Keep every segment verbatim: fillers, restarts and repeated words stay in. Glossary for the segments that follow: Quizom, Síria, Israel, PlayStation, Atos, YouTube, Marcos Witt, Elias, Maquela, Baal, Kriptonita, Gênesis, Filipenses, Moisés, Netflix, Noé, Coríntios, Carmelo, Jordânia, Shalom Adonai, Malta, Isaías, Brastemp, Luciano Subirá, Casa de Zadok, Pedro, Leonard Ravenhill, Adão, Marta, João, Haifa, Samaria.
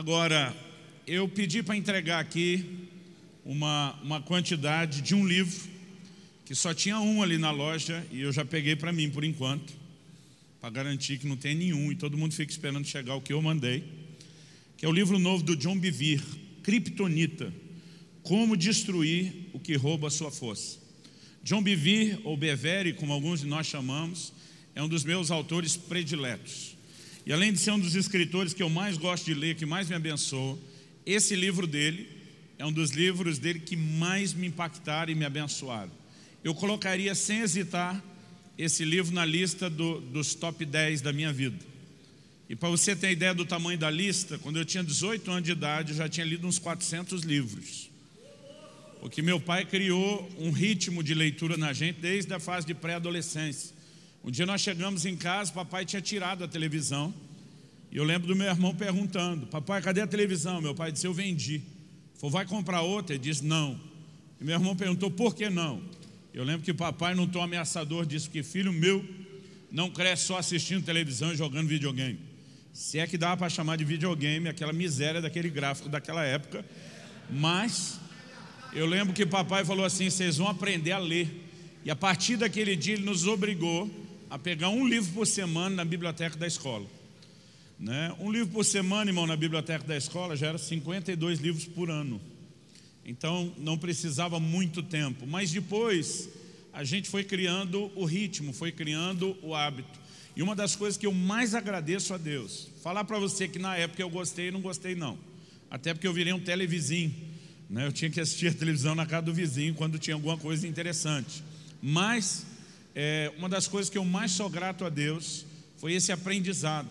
Agora, eu pedi para entregar aqui uma, uma quantidade de um livro, que só tinha um ali na loja, e eu já peguei para mim por enquanto, para garantir que não tem nenhum, e todo mundo fica esperando chegar o que eu mandei, que é o livro novo do John Bevere, Kriptonita, Como Destruir o que Rouba a Sua Força. John Bevere, ou Bevere, como alguns de nós chamamos, é um dos meus autores prediletos. E além de ser um dos escritores que eu mais gosto de ler, que mais me abençoa, esse livro dele é um dos livros dele que mais me impactaram e me abençoaram. Eu colocaria sem hesitar esse livro na lista do, dos top dez da minha vida. E para você ter ideia do tamanho da lista, quando eu tinha dezoito anos de idade, eu já tinha lido uns quatrocentos livros. Porque meu pai criou um ritmo de leitura na gente desde a fase de pré-adolescência. Um dia nós chegamos em casa, papai tinha tirado a televisão, e eu lembro do meu irmão perguntando: papai, cadê a televisão? Meu pai disse: eu vendi. Falei: vai comprar outra? Ele disse: não. E meu irmão perguntou: por que não? Eu lembro que papai, num tom ameaçador, disse que filho meu não cresce só assistindo televisão e jogando videogame. Se é que dava para chamar de videogame aquela miséria daquele gráfico daquela época. Mas eu lembro que papai falou assim: vocês vão aprender a ler. E a partir daquele dia ele nos obrigou a pegar um livro por semana na biblioteca da escola, né? Um livro por semana, irmão, na biblioteca da escola já era cinquenta e dois livros por ano. Então não precisava muito tempo. Mas depois a gente foi criando o ritmo, foi criando o hábito. E uma das coisas que eu mais agradeço a Deus, falar para você que na época eu gostei e não gostei não, até porque eu virei um televizinho, né? Eu tinha que assistir a televisão na casa do vizinho quando tinha alguma coisa interessante. Mas é, uma das coisas que eu mais sou grato a Deus foi esse aprendizado,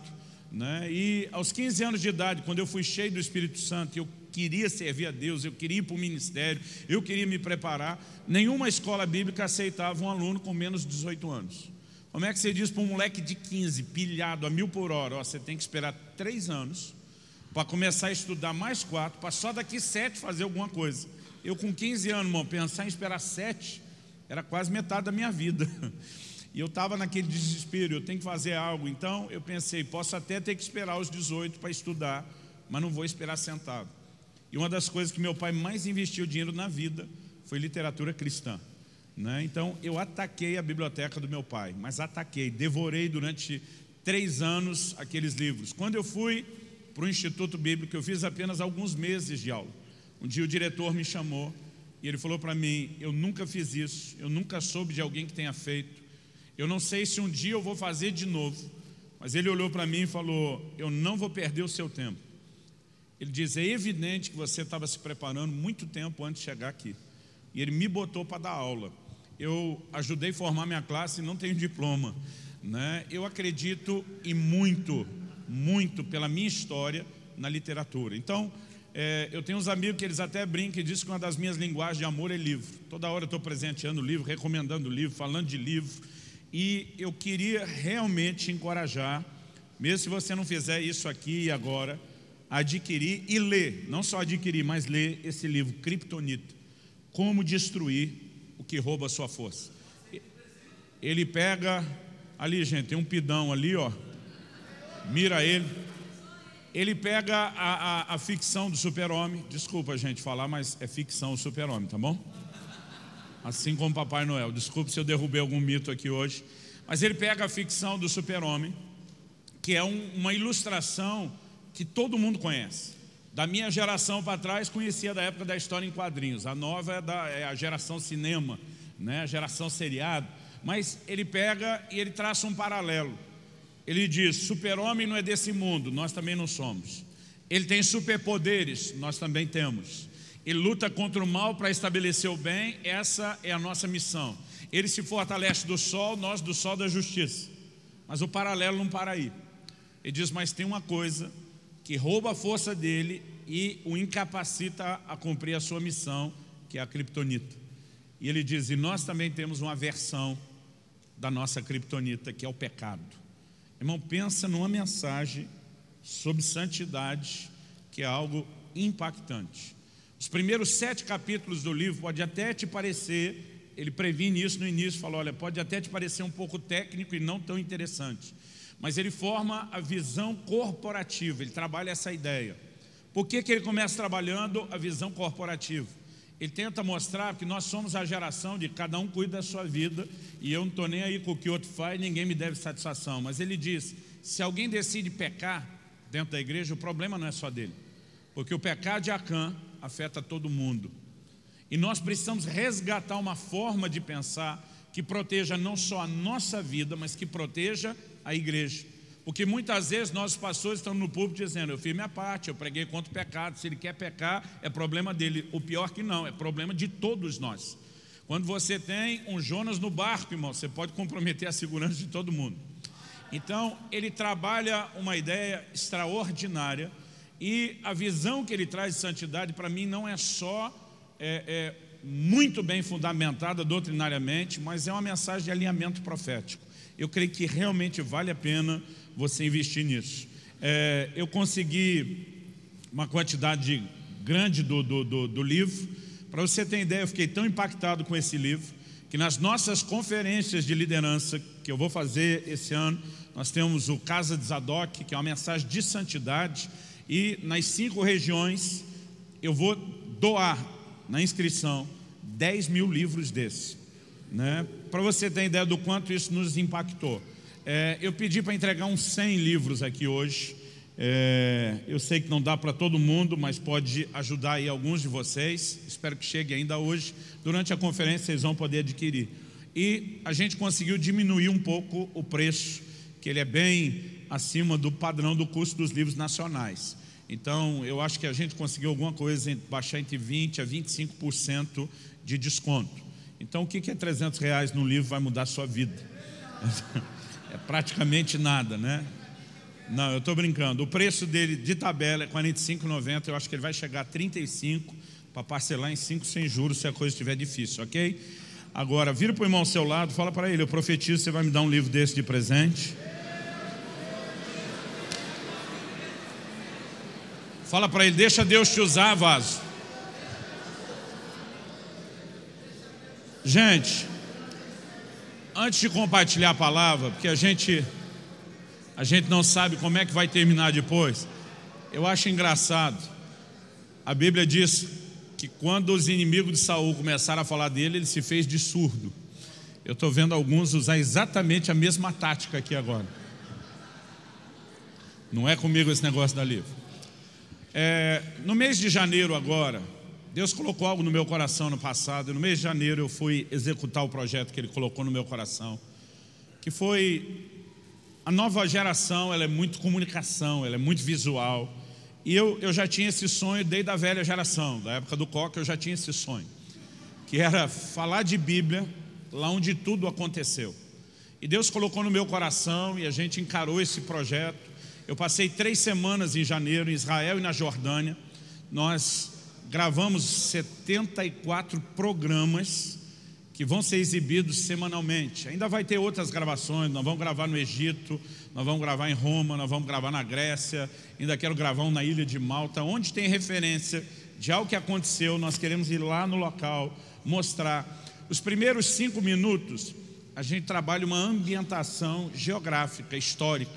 né? E aos quinze anos de idade, quando eu fui cheio do Espírito Santo, eu queria servir a Deus, eu queria ir para o ministério, eu queria me preparar. Nenhuma escola bíblica aceitava um aluno com menos de dezoito anos. Como é que você diz para um moleque de quinze, pilhado a mil por hora: ó, você tem que esperar três anos para começar a estudar mais quatro, para só daqui sete fazer alguma coisa? Eu com quinze anos, irmão, pensar em esperar sete era quase metade da minha vida. E eu estava naquele desespero: eu tenho que fazer algo. Então eu pensei: posso até ter que esperar os dezoito para estudar, mas não vou esperar sentado. E uma das coisas que meu pai mais investiu dinheiro na vida foi literatura cristã, né? Então eu ataquei a biblioteca do meu pai, mas ataquei, devorei durante três anos aqueles livros. Quando eu fui para o Instituto Bíblico, eu fiz apenas alguns meses de aula. Um dia o diretor me chamou e ele falou para mim: eu nunca fiz isso, eu nunca soube de alguém que tenha feito, eu não sei se um dia eu vou fazer de novo. Mas ele olhou para mim e falou: eu não vou perder o seu tempo. Ele diz: é evidente que você estava se preparando muito tempo antes de chegar aqui. E ele me botou para dar aula. Eu ajudei a formar minha classe e não tenho diploma, né? Eu acredito e muito, muito pela minha história na literatura. Então, é, eu tenho uns amigos que eles até brincam e dizem que uma das minhas linguagens de amor é livro. Toda hora eu estou presenteando livro, recomendando livro, falando de livro. E eu queria realmente te encorajar, mesmo se você não fizer isso aqui e agora, adquirir e ler, não só adquirir, mas ler esse livro, Kriptonita, Como Destruir o que Rouba a Sua Força. Ele pega, ali gente, tem um pidão ali, ó, mira ele, ele pega a, a, a ficção do super-homem, desculpa gente falar, mas é ficção o super-homem, tá bom? Assim como Papai Noel, desculpa se eu derrubei algum mito aqui hoje, mas ele pega a ficção do super-homem, que é um, uma ilustração que todo mundo conhece. Da minha geração para trás, conhecia da época da história em quadrinhos. A nova é, da, é a geração cinema, né? A geração seriado. Mas ele pega e ele traça um paralelo. Ele diz: super-homem não é desse mundo, nós também não somos. Ele tem superpoderes, nós também temos. Ele luta contra o mal para estabelecer o bem, essa é a nossa missão. Ele se fortalece do sol, nós do sol da justiça. Mas o paralelo não para aí. Ele diz: mas tem uma coisa que rouba a força dele e o incapacita a cumprir a sua missão, que é a Kriptonita. E ele diz: e nós também temos uma versão da nossa Kriptonita, que é o pecado. Irmão, pensa numa mensagem sobre santidade, que é algo impactante. Os primeiros sete capítulos do livro pode até te parecer, ele previne isso no início, falou: olha, pode até te parecer um pouco técnico e não tão interessante, mas ele forma a visão corporativa, ele trabalha essa ideia. Por que que ele começa trabalhando a visão corporativa? Ele tenta mostrar que nós somos a geração de cada um cuida da sua vida, e eu não estou nem aí com o que o outro faz, ninguém me deve satisfação. Mas ele diz, se alguém decide pecar dentro da igreja, o problema não é só dele, porque o pecado de Acã afeta todo mundo. E nós precisamos resgatar uma forma de pensar que proteja não só a nossa vida, mas que proteja a igreja. Porque muitas vezes nós, pastores, estamos no púlpito dizendo, eu fiz minha parte, eu preguei contra o pecado, se ele quer pecar, é problema dele. O pior que não, é problema de todos nós. Quando você tem um Jonas no barco, irmão, você pode comprometer a segurança de todo mundo. Então, ele trabalha uma ideia extraordinária, e a visão que ele traz de santidade, para mim, não é só é, é, muito bem fundamentada doutrinariamente, mas é uma mensagem de alinhamento profético. Eu creio que realmente vale a pena você investir nisso. É, eu consegui uma quantidade grande do, do, do, do livro. Para você ter ideia, eu fiquei tão impactado com esse livro que nas nossas conferências de liderança que eu vou fazer esse ano, nós temos o Casa de Zadok, que é uma mensagem de santidade, e nas cinco regiões eu vou doar na inscrição dez mil livros desses, né? Para você ter ideia do quanto isso nos impactou. É, eu pedi para entregar uns cem livros aqui hoje. É, eu sei que não dá para todo mundo, mas pode ajudar aí alguns de vocês. Espero que chegue ainda hoje. Durante a conferência vocês vão poder adquirir. E a gente conseguiu diminuir um pouco o preço, que ele é bem acima do padrão do custo dos livros nacionais. Então eu acho que a gente conseguiu alguma coisa, baixar entre vinte por cento a vinte e cinco por cento de desconto. Então o que é trezentos reais num livro vai mudar a sua vida? É praticamente nada, né? Não, eu estou brincando. O preço dele de tabela é quarenta e cinco reais e noventa centavos. Eu acho que ele vai chegar a trinta e cinco reais para parcelar em cinco sem juros, se a coisa estiver difícil, ok? Agora, vira para o irmão ao seu lado, fala para ele, eu profetizo, você vai me dar um livro desse de presente. Fala para ele, deixa Deus te usar, vaso. Gente, antes de compartilhar a palavra, porque a gente, a gente não sabe como é que vai terminar depois. Eu acho engraçado. A Bíblia diz que quando os inimigos de Saul começaram a falar dele, ele se fez de surdo. Eu estou vendo alguns usar exatamente a mesma tática aqui agora. Não é comigo esse negócio da livro. É, no mês de janeiro agora, Deus colocou algo no meu coração no passado, e no mês de janeiro eu fui executar o projeto que Ele colocou no meu coração, que foi, a nova geração, ela é muito comunicação, ela é muito visual, e eu, eu já tinha esse sonho desde a velha geração, da época do Coca eu já tinha esse sonho, que era falar de Bíblia lá onde tudo aconteceu, e Deus colocou no meu coração, e a gente encarou esse projeto. Eu passei três semanas em janeiro, em Israel e na Jordânia, nós gravamos setenta e quatro programas que vão ser exibidos semanalmente. Ainda vai ter outras gravações, nós vamos gravar no Egito, nós vamos gravar em Roma, nós vamos gravar na Grécia, ainda quero gravar um na ilha de Malta, onde tem referência de algo que aconteceu, nós queremos ir lá no local, mostrar. Os primeiros cinco minutos, a gente trabalha uma ambientação geográfica, histórica,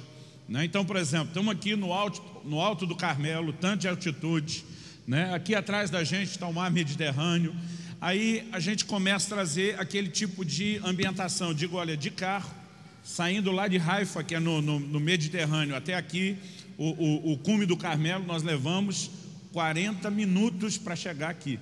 né? Então, por exemplo, estamos aqui no alto, no alto do Carmelo, tanto de altitude, né? Aqui atrás da gente está o mar Mediterrâneo. Aí a gente começa a trazer aquele tipo de ambientação. Digo, olha, de carro, saindo lá de Haifa, que é no, no, no Mediterrâneo, até aqui, o, o, o cume do Carmelo, nós levamos quarenta minutos para chegar aqui,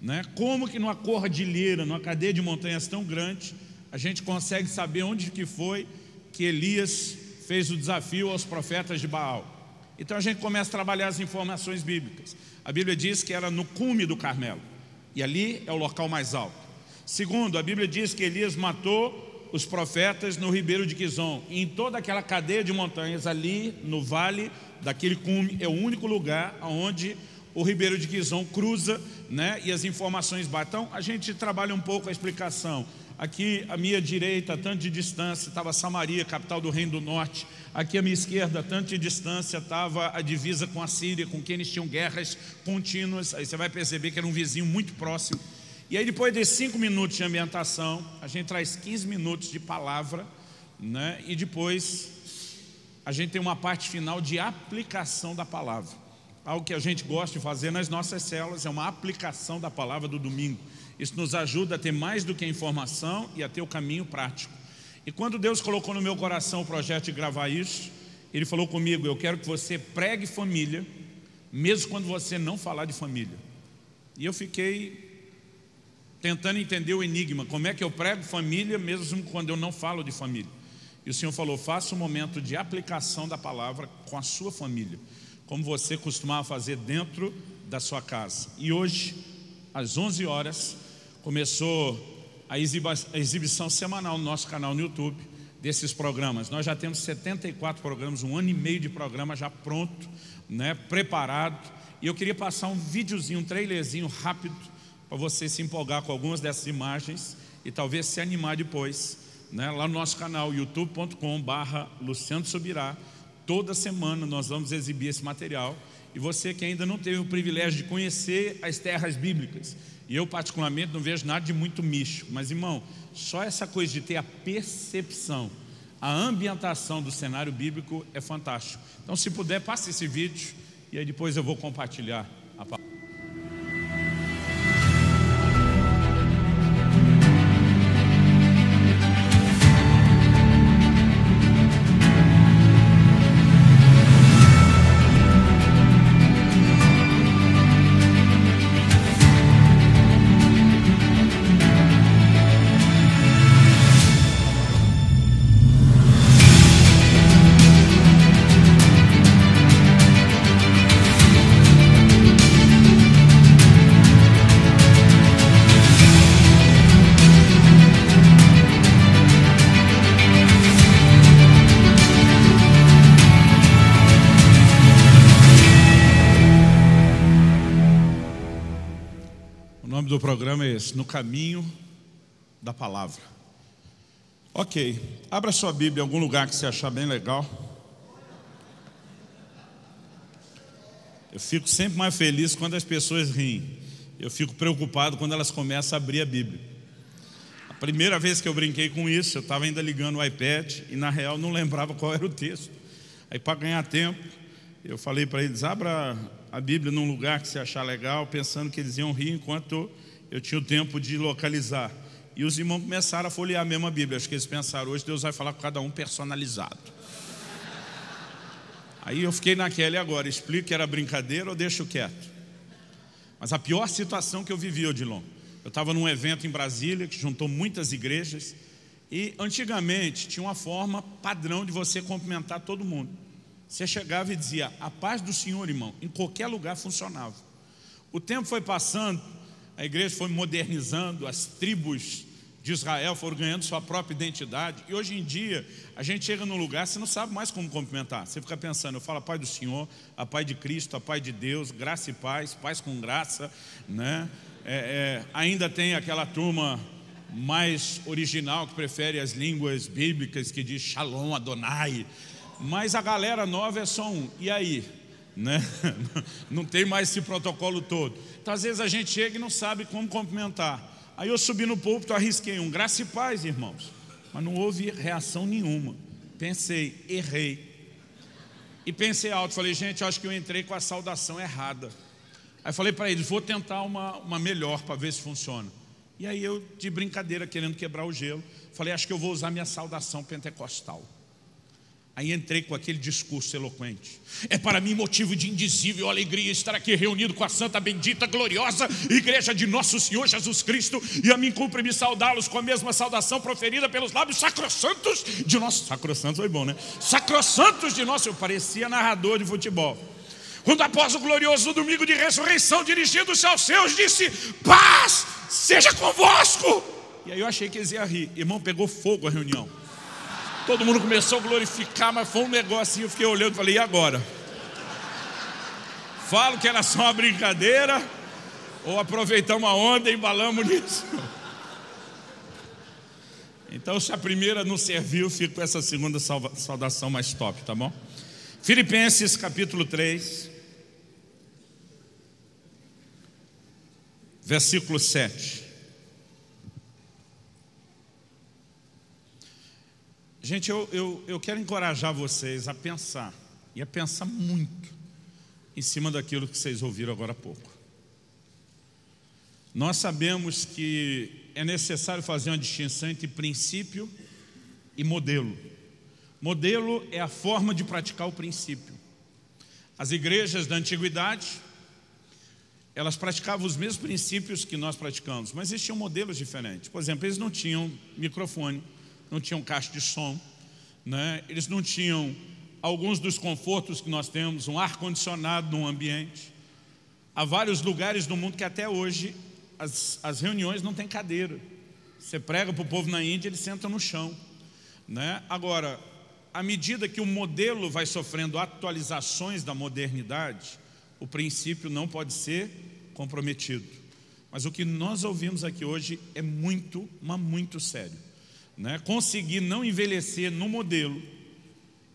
né? Como que numa cordilheira, numa cadeia de montanhas tão grande, a gente consegue saber onde que foi que Elias fez o desafio aos profetas de Baal? Então a gente começa a trabalhar as informações bíblicas. A Bíblia diz que era no cume do Carmelo, e ali é o local mais alto. Segundo, a Bíblia diz que Elias matou os profetas no ribeiro de Quizom, e em toda aquela cadeia de montanhas ali no vale daquele cume é o único lugar onde o ribeiro de Quizom cruza, né? E as informações batem. Então a gente trabalha um pouco a explicação. Aqui à minha direita, tanto de distância, estava Samaria, capital do Reino do Norte. Aqui à minha esquerda, tanto de distância, estava a divisa com a Síria, com quem eles tinham guerras contínuas. Aí você vai perceber que era um vizinho muito próximo. E aí depois de cinco minutos de ambientação, a gente traz quinze minutos de palavra, né? E depois a gente tem uma parte final de aplicação da palavra. algo que a gente gosta de fazer nas nossas células, é uma aplicação da palavra do domingo. Isso nos ajuda a ter mais do que a informação e a ter o caminho prático. E quando Deus colocou no meu coração o projeto de gravar isso, Ele falou comigo: eu quero que você pregue família, mesmo quando você não falar de família. E eu fiquei tentando entender o enigma, como é que eu prego família mesmo quando eu não falo de família. E o Senhor falou: faça um momento de aplicação da palavra com a sua família, como você costumava fazer dentro da sua casa. E hoje, às onze horas, começou a, exiba, a exibição semanal no nosso canal no YouTube desses programas. Nós já temos setenta e quatro programas, um ano e meio de programa já pronto, né, preparado. E eu queria passar um videozinho, um trailerzinho rápido, para você se empolgar com algumas dessas imagens e talvez se animar depois, né, lá no nosso canal, youtube ponto com barra Luciano Subirá. Toda semana nós vamos exibir esse material. E você que ainda não teve o privilégio de conhecer as terras bíblicas, e eu particularmente não vejo nada de muito místico, mas, irmão, só essa coisa de ter a percepção, a ambientação do cenário bíblico é fantástico. Então, se puder, passe esse vídeo e aí depois eu vou compartilhar a palavra. No caminho da palavra. Ok, abra sua Bíblia em algum lugar que você achar bem legal. Eu fico sempre mais feliz quando as pessoas riem. Eu fico preocupado quando elas começam a abrir a Bíblia. A primeira vez que eu brinquei com isso, eu estava ainda ligando o iPad e na real não lembrava qual era o texto. Aí, para ganhar tempo, eu falei para eles: abra a Bíblia num lugar que você achar legal, pensando que eles iam rir enquanto eu tinha o tempo de localizar. E os irmãos começaram a folhear a mesma Bíblia. Acho que eles pensaram: hoje Deus vai falar com cada um personalizado. Aí eu fiquei naquela: e agora, explico que era brincadeira ou deixo quieto? Mas a pior situação que eu vivi, Odilon, eu estava num evento em Brasília que juntou muitas igrejas, e antigamente tinha uma forma padrão de você cumprimentar todo mundo. Você chegava e dizia: a paz do Senhor, irmão. Em qualquer lugar funcionava. O tempo foi passando, a igreja foi modernizando, as tribos de Israel foram ganhando sua própria identidade. E hoje em dia, a gente chega num lugar, você não sabe mais como cumprimentar. Você fica pensando: eu falo a paz do Senhor, a paz de Cristo, a paz de Deus, graça e paz, paz com graça, né? É, é, ainda tem aquela turma mais original que prefere as línguas bíblicas, que diz Shalom Adonai. Mas a galera nova é só um: e aí? Né? Não tem mais esse protocolo todo. Então, às vezes a gente chega e não sabe como cumprimentar. Aí eu subi no púlpito, arrisquei um graça e paz, irmãos, mas não houve reação nenhuma. Pensei: errei. E pensei alto, falei: gente, acho que eu entrei com a saudação errada. Aí falei para eles: vou tentar uma, uma melhor para ver se funciona. E aí eu, de brincadeira, querendo quebrar o gelo, falei: acho que eu vou usar minha saudação pentecostal. Aí entrei com aquele discurso eloquente: é para mim motivo de indizível alegria estar aqui reunido com a santa, bendita, gloriosa igreja de nosso Senhor Jesus Cristo, e a mim cumpre-me saudá-los com a mesma saudação proferida pelos lábios sacrossantos de nosso... Sacrossantos foi bom, né? Sacrossantos de nosso... Eu parecia narrador de futebol. Quando, após o glorioso domingo de ressurreição, dirigindo-se aos seus, disse: paz seja convosco. E aí eu achei que eles iam rir. Irmão, pegou fogo a reunião. Todo mundo começou a glorificar, mas foi um negocinho. Eu fiquei olhando e falei: e agora? Falo que era só uma brincadeira ou aproveitamos a onda e embalamos nisso? Então, se a primeira não serviu, fico com essa segunda saudação mais top, tá bom? Filipenses capítulo três, versículo sete. Gente, eu, eu, eu quero encorajar vocês a pensar, e a pensar muito, em cima daquilo que vocês ouviram agora há pouco. Nós sabemos que é necessário fazer uma distinção entre princípio e modelo. Modelo é a forma de praticar o princípio. As igrejas da antiguidade, elas praticavam os mesmos princípios que nós praticamos, mas eles tinham modelos diferentes. Por exemplo, eles não tinham microfone, não tinham caixa de som, né? Eles não tinham alguns dos confortos que nós temos, um ar-condicionado num ambiente. Há vários lugares do mundo que até hoje as, as reuniões não têm cadeira. Você prega para o povo na Índia, eles sentam no chão, né? Agora, à medida que o modelo vai sofrendo atualizações da modernidade, o princípio não pode ser comprometido. Mas o que nós ouvimos aqui hoje é muito, mas muito sério, né? Conseguir não envelhecer no modelo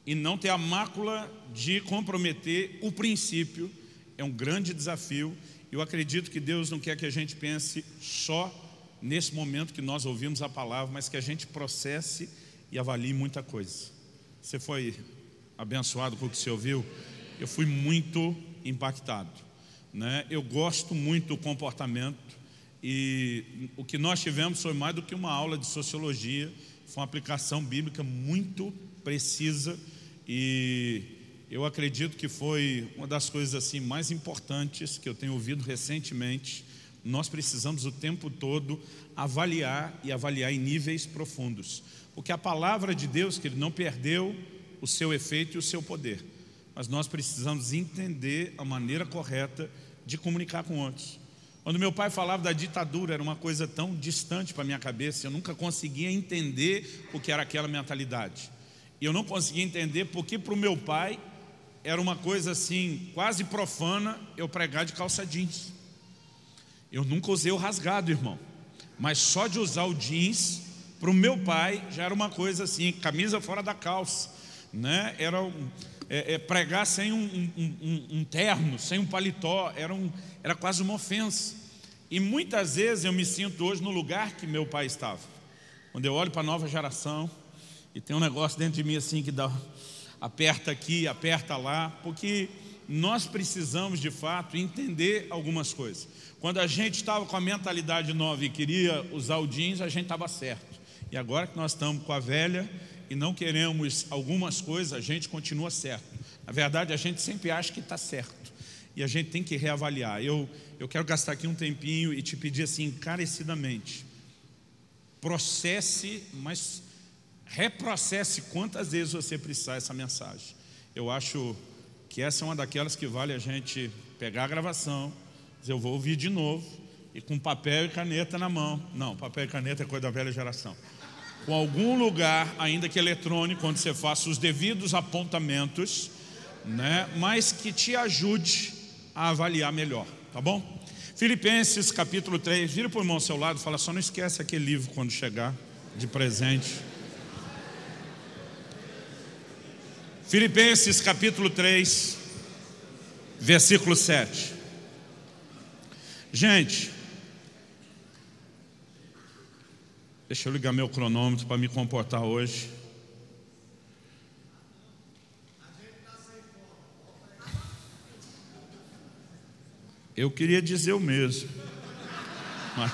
e não ter a mácula de comprometer o princípio é um grande desafio. Eu acredito que Deus não quer que a gente pense só nesse momento que nós ouvimos a palavra, mas que a gente processe e avalie muita coisa. Você foi abençoado com o que você ouviu? Eu fui muito impactado, né? Eu gosto muito do comportamento, e o que nós tivemos foi mais do que uma aula de sociologia, foi uma aplicação bíblica muito precisa, e eu acredito que foi uma das coisas assim mais importantes que eu tenho ouvido recentemente. Nós precisamos o tempo todo avaliar e avaliar em níveis profundos. Porque a palavra de Deus, que ele não perdeu o seu efeito e o seu poder, mas nós precisamos entender a maneira correta de comunicar com outros. Quando meu pai falava da ditadura, era uma coisa tão distante para a minha cabeça, eu nunca conseguia entender o que era aquela mentalidade. E eu não conseguia entender porque para o meu pai era uma coisa assim, quase profana, eu pregar de calça jeans. Eu nunca usei o rasgado, irmão, mas só de usar o jeans, para o meu pai já era uma coisa assim, camisa fora da calça, né? Era um, é, é, pregar sem um, um, um, um terno, sem um paletó, era, um, era quase uma ofensa. E muitas vezes eu me sinto hoje no lugar que meu pai estava. Quando eu olho para a nova geração, e tem um negócio dentro de mim assim que dá, aperta aqui, aperta lá, porque nós precisamos de fato entender algumas coisas. Quando a gente estava com a mentalidade nova e queria usar o jeans, a gente estava certo. E agora que nós estamos com a velha e não queremos algumas coisas, a gente continua certo. Na verdade, a gente sempre acha que está certo, e a gente tem que reavaliar. Eu, eu quero gastar aqui um tempinho e te pedir assim encarecidamente: processe, mas reprocesse quantas vezes você precisar essa mensagem. Eu acho que essa é uma daquelas que vale a gente pegar a gravação, dizer, eu vou ouvir de novo, e com papel e caneta na mão. Não, papel e caneta é coisa da velha geração. Com algum lugar, ainda que eletrônico, onde você faça os devidos apontamentos, né, mas que te ajude a avaliar melhor, tá bom? Filipenses capítulo três, vira para o irmão ao seu lado e fala, só não esquece aquele livro quando chegar, de presente. Filipenses capítulo três, versículo sete. Gente, deixa eu ligar meu cronômetro para me comportar hoje. Eu queria dizer o mesmo, mas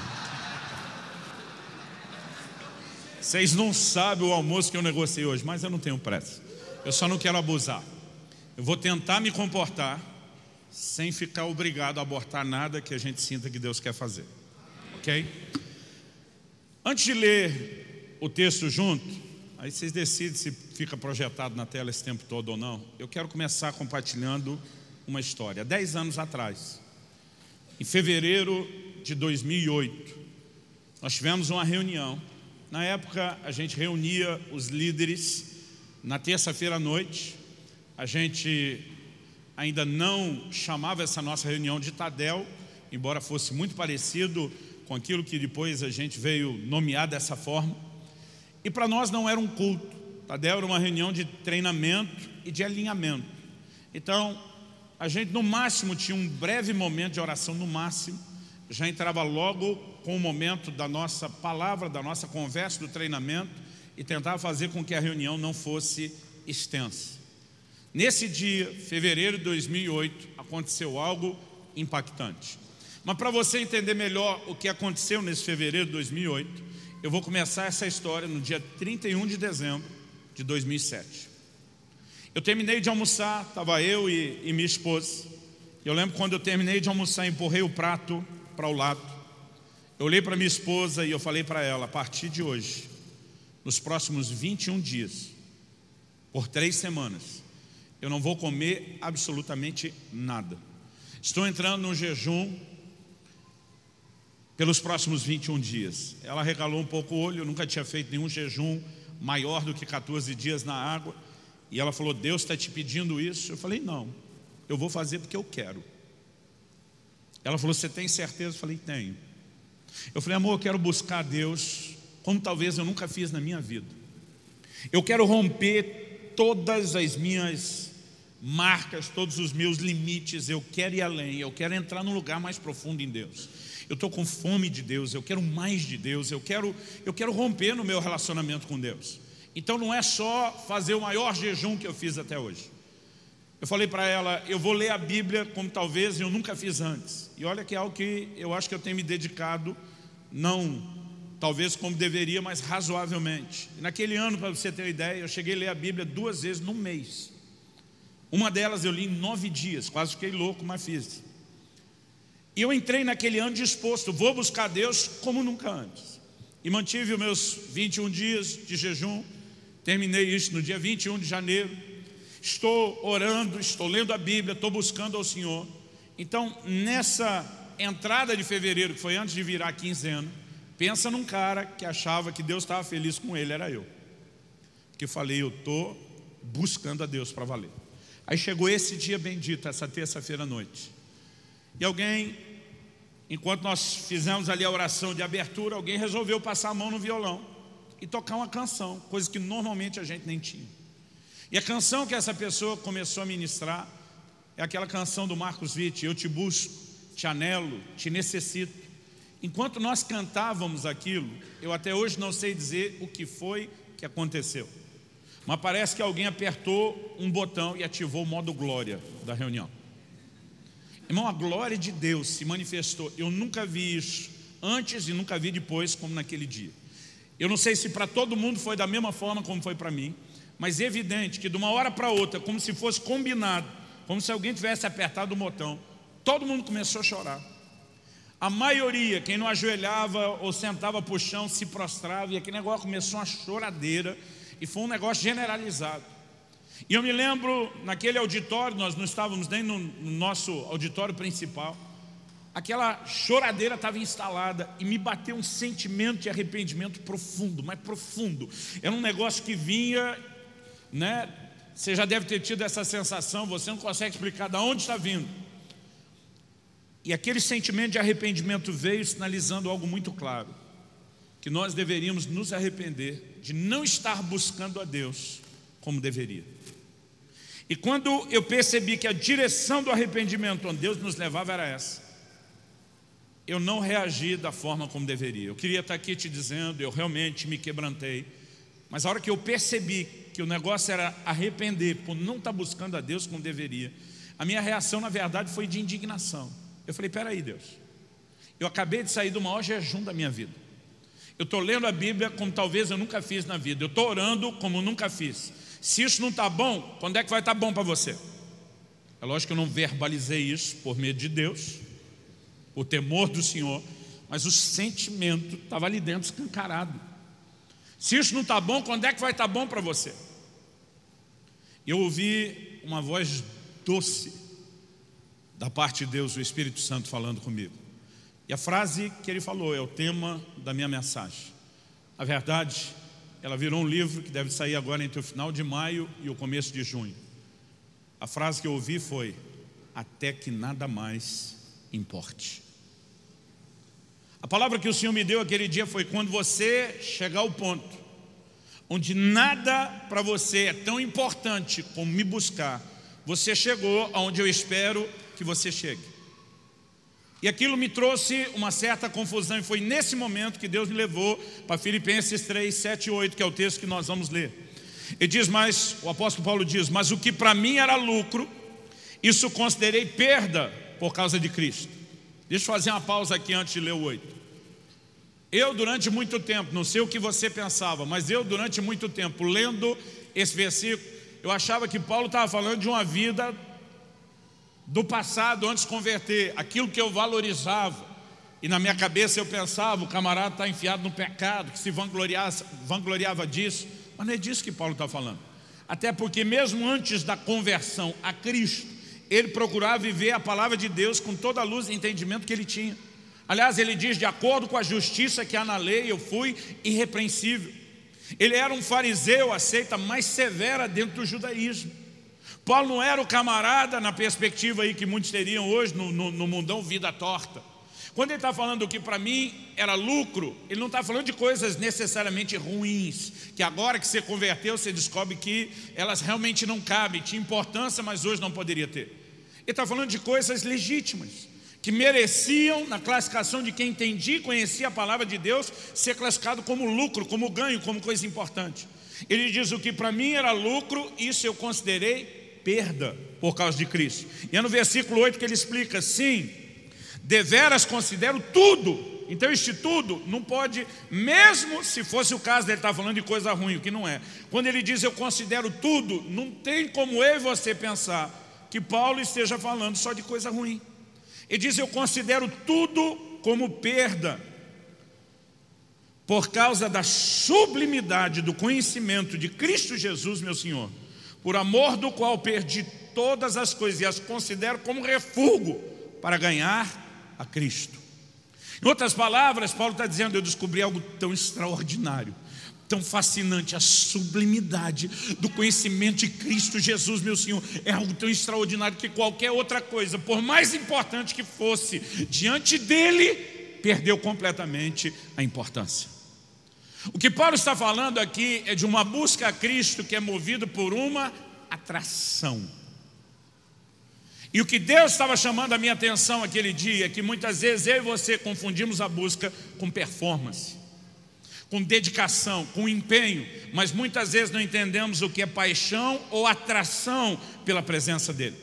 vocês não sabem o almoço que eu negociei hoje, mas eu não tenho pressa. Eu só não quero abusar. Eu vou tentar me comportar sem ficar obrigado a abortar nada que a gente sinta que Deus quer fazer, ok? Antes de ler o texto junto, aí vocês decidem se fica projetado na tela esse tempo todo ou não. Eu quero começar compartilhando uma história. Dez anos atrás, em fevereiro de dois mil e oito, nós tivemos uma reunião. Na época a gente reunia os líderes na terça-feira à noite. A gente ainda não chamava essa nossa reunião de Tadel, embora fosse muito parecido com aquilo que depois a gente veio nomear dessa forma. E para nós não era um culto. Tadel era uma reunião de treinamento e de alinhamento. Então, a gente no máximo tinha um breve momento de oração, no máximo, já entrava logo com o momento da nossa palavra, da nossa conversa, do treinamento, e tentava fazer com que a reunião não fosse extensa. Nesse dia, fevereiro de dois mil e oito, aconteceu algo impactante. Mas para você entender melhor o que aconteceu nesse fevereiro de dois mil e oito, eu vou começar essa história no dia trinta e um de dezembro de dois mil e sete. Eu terminei de almoçar, estava eu e, e minha esposa. Eu lembro quando eu terminei de almoçar, empurrei o prato para o lado. Eu olhei para minha esposa e eu falei para ela: a partir de hoje, nos próximos vinte e um dias, por três semanas, eu não vou comer absolutamente nada. Estou entrando num jejum pelos próximos vinte e um dias. Ela arregalou um pouco o olho, eu nunca tinha feito nenhum jejum maior do que quatorze dias na água. E ela falou: Deus está te pedindo isso? Eu falei: não, eu vou fazer porque eu quero. Ela falou: você tem certeza? Eu falei: tenho. Eu falei: amor, eu quero buscar a Deus como talvez eu nunca fiz na minha vida. Eu quero romper todas as minhas marcas, todos os meus limites. Eu quero ir além, eu quero entrar num lugar mais profundo em Deus. Eu estou com fome de Deus, eu quero mais de Deus. Eu quero, eu quero romper no meu relacionamento com Deus. Então não é só fazer o maior jejum que eu fiz até hoje. Eu falei para ela: eu vou ler a Bíblia como talvez eu nunca fiz antes. E olha que é algo que eu acho que eu tenho me dedicado, não talvez como deveria, mas razoavelmente. E naquele ano, para você ter uma ideia, eu cheguei a ler a Bíblia duas vezes no mês. Uma delas eu li em nove dias, quase fiquei louco, mas fiz. E eu entrei naquele ano disposto: vou buscar Deus como nunca antes. E mantive os meus vinte e um dias de jejum. Terminei isso no dia vinte e um de janeiro. Estou orando, estou lendo a Bíblia, estou buscando ao Senhor. Então, nessa entrada de fevereiro, que foi antes de virar quinzena, pensa num cara que achava que Deus estava feliz com ele, era eu. Porque eu falei: eu estou buscando a Deus para valer. Aí chegou esse dia bendito, essa terça-feira à noite. E alguém, enquanto nós fizemos ali a oração de abertura, alguém resolveu passar a mão no violão e tocar uma canção, coisa que normalmente a gente nem tinha. E a canção que essa pessoa começou a ministrar é aquela canção do Marcos Witt: eu te busco, te anelo, te necessito. Enquanto nós cantávamos aquilo, eu até hoje não sei dizer o que foi que aconteceu, mas parece que alguém apertou um botão e ativou o modo glória da reunião. Irmão, a glória de Deus se manifestou. Eu nunca vi isso antes e nunca vi depois como naquele dia. Eu não sei se para todo mundo foi da mesma forma como foi para mim, mas é evidente que de uma hora para outra, como se fosse combinado, como se alguém tivesse apertado o botão, todo mundo começou a chorar. A maioria, quem não ajoelhava ou sentava para o chão, se prostrava, e aquele negócio começou uma choradeira, e foi um negócio generalizado. E eu me lembro, naquele auditório, nós não estávamos nem no, no nosso auditório principal, aquela choradeira estava instalada, e me bateu um sentimento de arrependimento profundo, mas profundo. Era um negócio que vinha... Né? Você já deve ter tido essa sensação, você não consegue explicar de onde está vindo. E aquele sentimento de arrependimento veio sinalizando algo muito claro: que nós deveríamos nos arrepender de não estar buscando a Deus como deveria. E quando eu percebi que a direção do arrependimento onde Deus nos levava era essa, eu não reagi da forma como deveria. Eu queria estar aqui te dizendo: eu realmente me quebrantei. Mas a hora que eu percebi que o negócio era arrepender por não estar buscando a Deus como deveria, a minha reação, na verdade, foi de indignação. Eu falei: peraí, Deus, eu acabei de sair do maior jejum da minha vida. Eu estou lendo a Bíblia como talvez eu nunca fiz na vida. Eu estou orando como nunca fiz. Se isso não está bom, quando é que vai estar bom para você? É lógico que eu não verbalizei isso por medo de Deus, por temor do Senhor, mas o sentimento estava ali dentro escancarado. Se isso não está bom, quando é que vai estar bom para você? Eu ouvi uma voz doce da parte de Deus, o Espírito Santo falando comigo. E a frase que ele falou é o tema da minha mensagem. Na verdade, ela virou um livro que deve sair agora entre o final de maio e o começo de junho. A frase que eu ouvi foi: até que nada mais importe. A palavra que o Senhor me deu aquele dia foi: quando você chegar ao ponto onde nada para você é tão importante como me buscar, você chegou aonde eu espero que você chegue. E aquilo me trouxe uma certa confusão, e foi nesse momento que Deus me levou para Filipenses três, sete e oito, que é o texto que nós vamos ler. Ele diz mais, o apóstolo Paulo diz: mas o que para mim era lucro, Isso considerei perda por causa de Cristo. Deixa eu fazer uma pausa aqui antes de ler o oito. Eu durante muito tempo, não sei o que você pensava, mas eu durante muito tempo, lendo esse versículo, eu achava que Paulo estava falando de uma vida do passado antes de converter, aquilo que eu valorizava. E na minha cabeça eu pensava, o camarada está enfiado no pecado, que se vangloriava disso. Mas não é disso que Paulo está falando. Até porque mesmo antes da conversão a Cristo, ele procurava viver a palavra de Deus com toda a luz e entendimento que ele tinha. Aliás, ele diz, de acordo com a justiça que há na lei, eu fui irrepreensível. Ele era um fariseu, a seita mais severa dentro do judaísmo. Paulo não era o camarada, na perspectiva aí que muitos teriam hoje, no, no, no mundão vida torta. Quando ele está falando que para mim era lucro, ele não está falando de coisas necessariamente ruins, que agora que você converteu, você descobre que elas realmente não cabem, tinha importância, mas hoje não poderia ter. Ele está falando de coisas legítimas, que mereciam, na classificação de quem entendia e conhecia a palavra de Deus, ser classificado como lucro, como ganho, como coisa importante. Ele diz, o que para mim era lucro, isso eu considerei perda por causa de Cristo. E é no versículo oito que ele explica, sim, deveras considero tudo. Então este tudo não pode, mesmo se fosse o caso dele estar falando de coisa ruim, o que não é. Quando ele diz eu considero tudo, não tem como eu e você pensar que Paulo esteja falando só de coisa ruim. Ele diz eu considero tudo como perda por causa da sublimidade do conhecimento de Cristo Jesus meu Senhor, por amor do qual perdi todas as coisas e as considero como refúgio para ganhar a Cristo. Em outras palavras, Paulo está dizendo, eu descobri algo tão extraordinário, tão fascinante, a sublimidade do conhecimento de Cristo Jesus meu Senhor, é algo tão extraordinário que qualquer outra coisa, por mais importante que fosse, diante dele, perdeu completamente a importância. O que Paulo está falando aqui é de uma busca a Cristo que é movido por uma atração. E o que Deus estava chamando a minha atenção aquele dia é que muitas vezes eu e você confundimos a busca com performance, com dedicação, com empenho, mas muitas vezes não entendemos o que é paixão ou atração pela presença dele.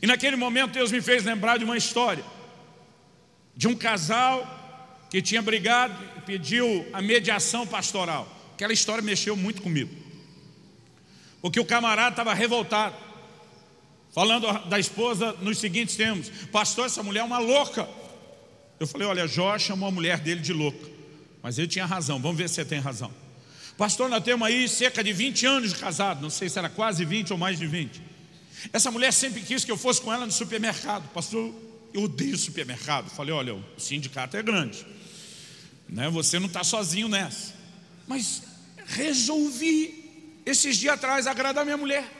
E naquele momento Deus me fez lembrar de uma história, de um casal que tinha brigado e pediu a mediação pastoral. Aquela história mexeu muito comigo, porque o camarada estava revoltado, falando da esposa nos seguintes termos: pastor, essa mulher é uma louca. Eu falei, olha, Jó chamou a mulher dele de louca, mas ele tinha razão, vamos ver se você tem razão. Pastor, nós temos aí cerca de vinte anos de casado, não sei se era quase vinte ou mais de vinte. Essa mulher sempre quis que eu fosse com ela no supermercado. Pastor, eu odeio supermercado. Eu falei, olha, o sindicato é grande, né? Você não está sozinho nessa. Mas resolvi esses dias atrás agradar minha mulher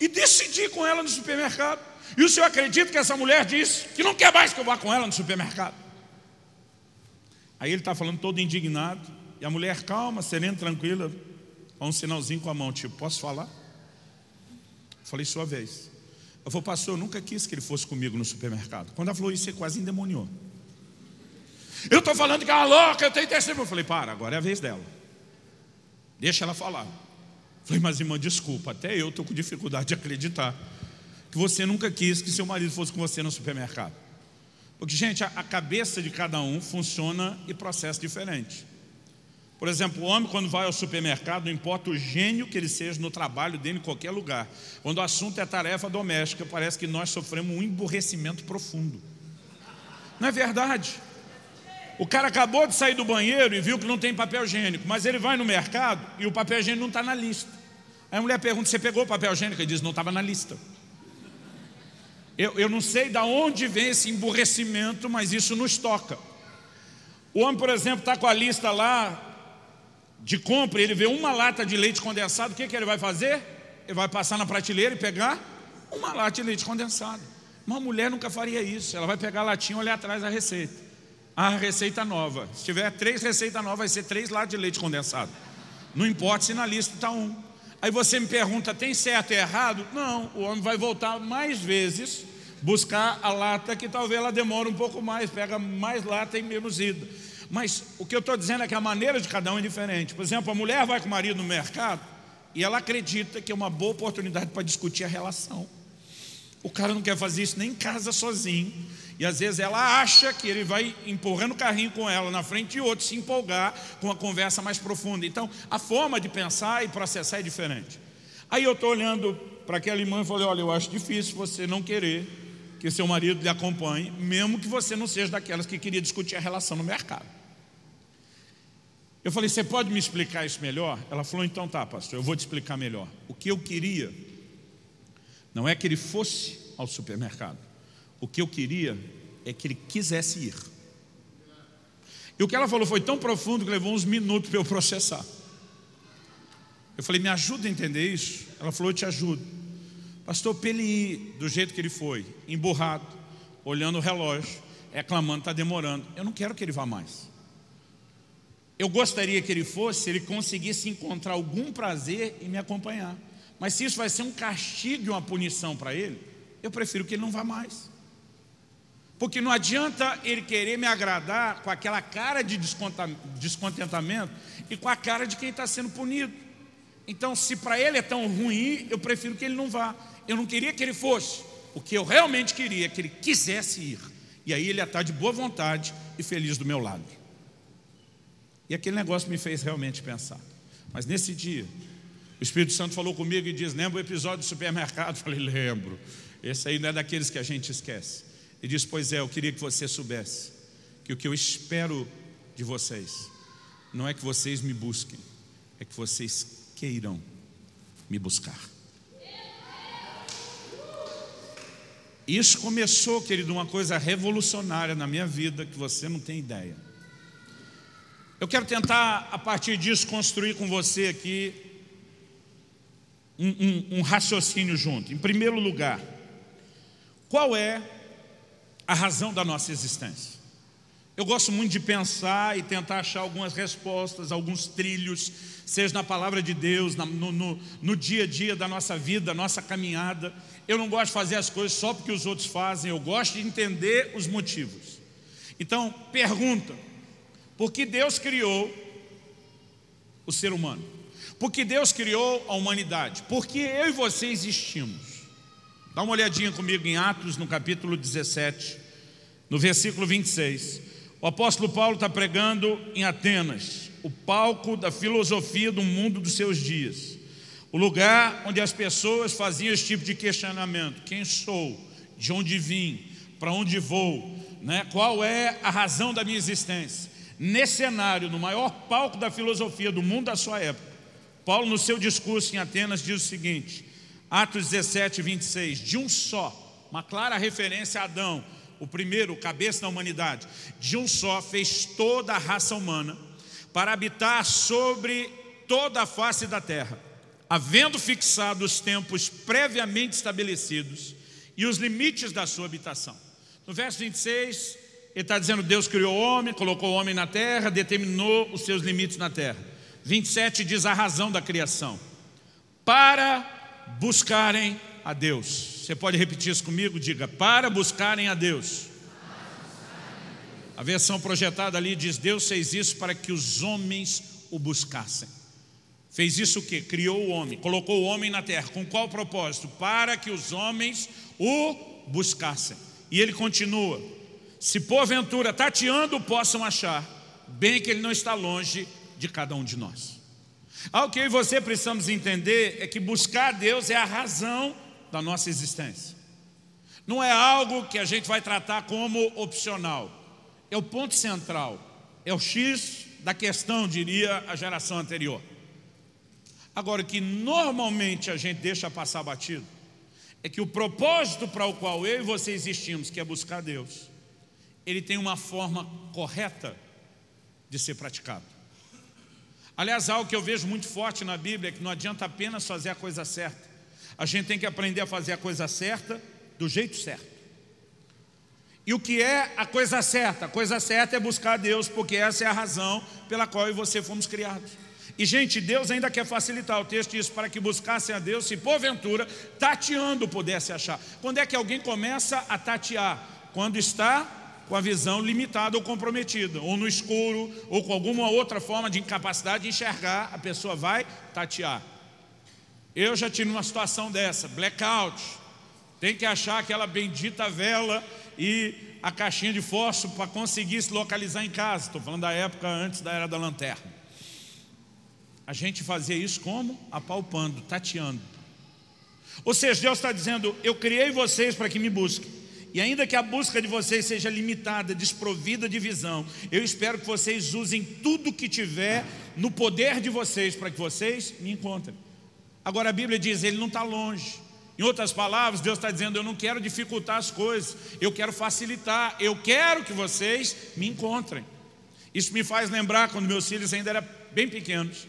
e decidi com ela no supermercado. E o senhor acredita que essa mulher disse que não quer mais que eu vá com ela no supermercado? Aí ele está falando todo indignado, e a mulher calma, serena, tranquila, com um sinalzinho com a mão, tipo, posso falar? Eu falei, sua vez. Eu falei, pastor, eu nunca quis que ele fosse comigo no supermercado. Quando ela falou isso, você quase endemoniou. Eu estou falando que ela é louca, eu tenho testemunho. Eu falei, para, agora é a vez dela, deixa ela falar. Falei, mas irmã, desculpa, até eu estou com dificuldade de acreditar que você nunca quis que seu marido fosse com você no supermercado. Porque, gente, a, a cabeça de cada um funciona e processa diferente. Por exemplo, o homem, quando vai ao supermercado, não importa o gênio que ele seja no trabalho dele, em qualquer lugar, quando o assunto é tarefa doméstica, parece que nós sofremos um emburrecimento profundo. Não é verdade? O cara acabou de sair do banheiro e viu que não tem papel higiênico, mas ele vai no mercado e o papel higiênico não está na lista. Aí a mulher pergunta, você pegou o papel higiênico? Ele diz, não estava na lista. Eu, eu não sei de onde vem esse emburrecimento, mas isso nos toca. O homem, por exemplo, está com a lista lá de compra, ele vê uma lata de leite condensado, o que, que ele vai fazer? Ele vai passar na prateleira e pegar uma lata de leite condensado. Uma mulher nunca faria isso, ela vai pegar a latinha e olhar atrás da receita. Ah, receita nova. Se tiver três receitas novas, vai ser três latas de leite condensado. Não importa se na lista está um. Aí você me pergunta, tem certo e errado? Não, o homem vai voltar mais vezes, buscar a lata que talvez ela demore um pouco mais, pega mais lata e menos ida. Mas o que eu estou dizendo é que a maneira de cada um é diferente. Por exemplo, a mulher vai com o marido no mercado e ela acredita que é uma boa oportunidade para discutir a relação. O cara não quer fazer isso nem em casa sozinho. E às vezes ela acha que ele vai empurrando o carrinho com ela na frente de outro, se empolgar com a conversa mais profunda. Então a forma de pensar e processar é diferente. Aí eu estou olhando para aquela irmã e falei: olha, eu acho difícil você não querer que seu marido lhe acompanhe, mesmo que você não seja daquelas que queria discutir a relação no mercado. Eu falei: você pode me explicar isso melhor? Ela falou: então tá, pastor, eu vou te explicar melhor. O que eu queria não é que ele fosse ao supermercado. O que eu queria é que ele quisesse ir. E o que ela falou foi tão profundo que levou uns minutos para eu processar. Eu falei: me ajuda a entender isso? Ela falou: eu te ajudo. Pastor, para ele ir do jeito que ele foi, emburrado, olhando o relógio, reclamando, está demorando, eu não quero que ele vá mais. Eu gostaria que ele fosse, se ele conseguisse encontrar algum prazer e me acompanhar. Mas se isso vai ser um castigo e uma punição para ele, eu prefiro que ele não vá mais. Porque não adianta ele querer me agradar com aquela cara de descontentamento e com a cara de quem está sendo punido. Então, se para ele é tão ruim, eu prefiro que ele não vá. Eu não queria que ele fosse. O que eu realmente queria é que ele quisesse ir. E aí ele ia estar de boa vontade e feliz do meu lado. E aquele negócio me fez realmente pensar. Mas nesse dia o Espírito Santo falou comigo e diz: lembra o episódio do supermercado? Eu falei: lembro. Esse aí não é daqueles que a gente esquece. Ele diz: pois é, eu queria que você soubesse que o que eu espero de vocês não é que vocês me busquem, é que vocês queiram me buscar. Isso começou, querido, uma coisa revolucionária na minha vida que você não tem ideia. Eu quero tentar, a partir disso, construir com você aqui Um, um, um raciocínio junto. Em primeiro lugar, qual é a razão da nossa existência? Eu gosto muito de pensar e tentar achar algumas respostas, alguns trilhos, seja na palavra de Deus, na, no, no, no dia a dia da nossa vida, nossa caminhada. Eu não gosto de fazer as coisas só porque os outros fazem, eu gosto de entender os motivos. Então, pergunta: por que Deus criou o ser humano? Porque Deus criou a humanidade, porque eu e você existimos. Dá uma olhadinha comigo em Atos, no capítulo dezessete, no versículo vinte e seis. O apóstolo Paulo está pregando em Atenas, o palco da filosofia do mundo dos seus dias, o lugar onde as pessoas faziam esse tipo de questionamento: quem sou, de onde vim, para onde vou, né? Qual é a razão da minha existência? Nesse cenário, no maior palco da filosofia do mundo da sua época, Paulo, no seu discurso em Atenas, diz o seguinte, Atos dezessete, vinte e seis: de um só, uma clara referência a Adão, o primeiro, o cabeça da humanidade, de um só fez toda a raça humana para habitar sobre toda a face da terra, havendo fixado os tempos previamente estabelecidos e os limites da sua habitação. No verso vinte e seis, ele está dizendo: Deus criou o homem, colocou o homem na terra, determinou os seus limites na terra. vinte e sete diz a razão da criação: para buscarem a Deus. Você pode repetir isso comigo? Diga: para buscarem a Deus. A versão projetada ali diz: Deus fez isso para que os homens o buscassem. Fez isso o quê? Criou o homem, colocou o homem na terra. Com qual propósito? Para que os homens o buscassem. E ele continua: se porventura tateando possam achar, bem que ele não está longe de cada um de nós. Algo que eu e você precisamos entender é que buscar a Deus é a razão da nossa existência. Não é algo que a gente vai tratar como opcional. É o ponto central, é o X da questão, diria a geração anterior. Agora, o que normalmente a gente deixa passar batido é que o propósito para o qual eu e você existimos, que é buscar a Deus, ele tem uma forma correta de ser praticado. Aliás, algo que eu vejo muito forte na Bíblia é que não adianta apenas fazer a coisa certa. A gente tem que aprender a fazer a coisa certa do jeito certo. E o que é a coisa certa? A coisa certa é buscar a Deus, porque essa é a razão pela qual eu e você fomos criados. E, gente, Deus ainda quer facilitar. O texto diz: para que buscassem a Deus, se porventura tateando pudesse achar. Quando é que alguém começa a tatear? Quando está com a visão limitada ou comprometida, ou no escuro, ou com alguma outra forma de incapacidade de enxergar, a pessoa vai tatear. Eu já tive uma situação dessa, blackout, Tem que achar aquela bendita vela e a caixinha de fósforo para conseguir se localizar em casa. Estou falando da época antes da era da lanterna. A gente fazia isso como? Apalpando, tateando. Ou seja, Deus está dizendo: eu criei vocês para que me busquem. E ainda que a busca de vocês seja limitada, desprovida de visão, eu espero que vocês usem tudo que tiver no poder de vocês para que vocês me encontrem. Agora a Bíblia diz: ele não está longe. Em outras palavras, Deus está dizendo: eu não quero dificultar as coisas, eu quero facilitar, eu quero que vocês me encontrem. Isso me faz lembrar quando meus filhos ainda eram bem pequenos,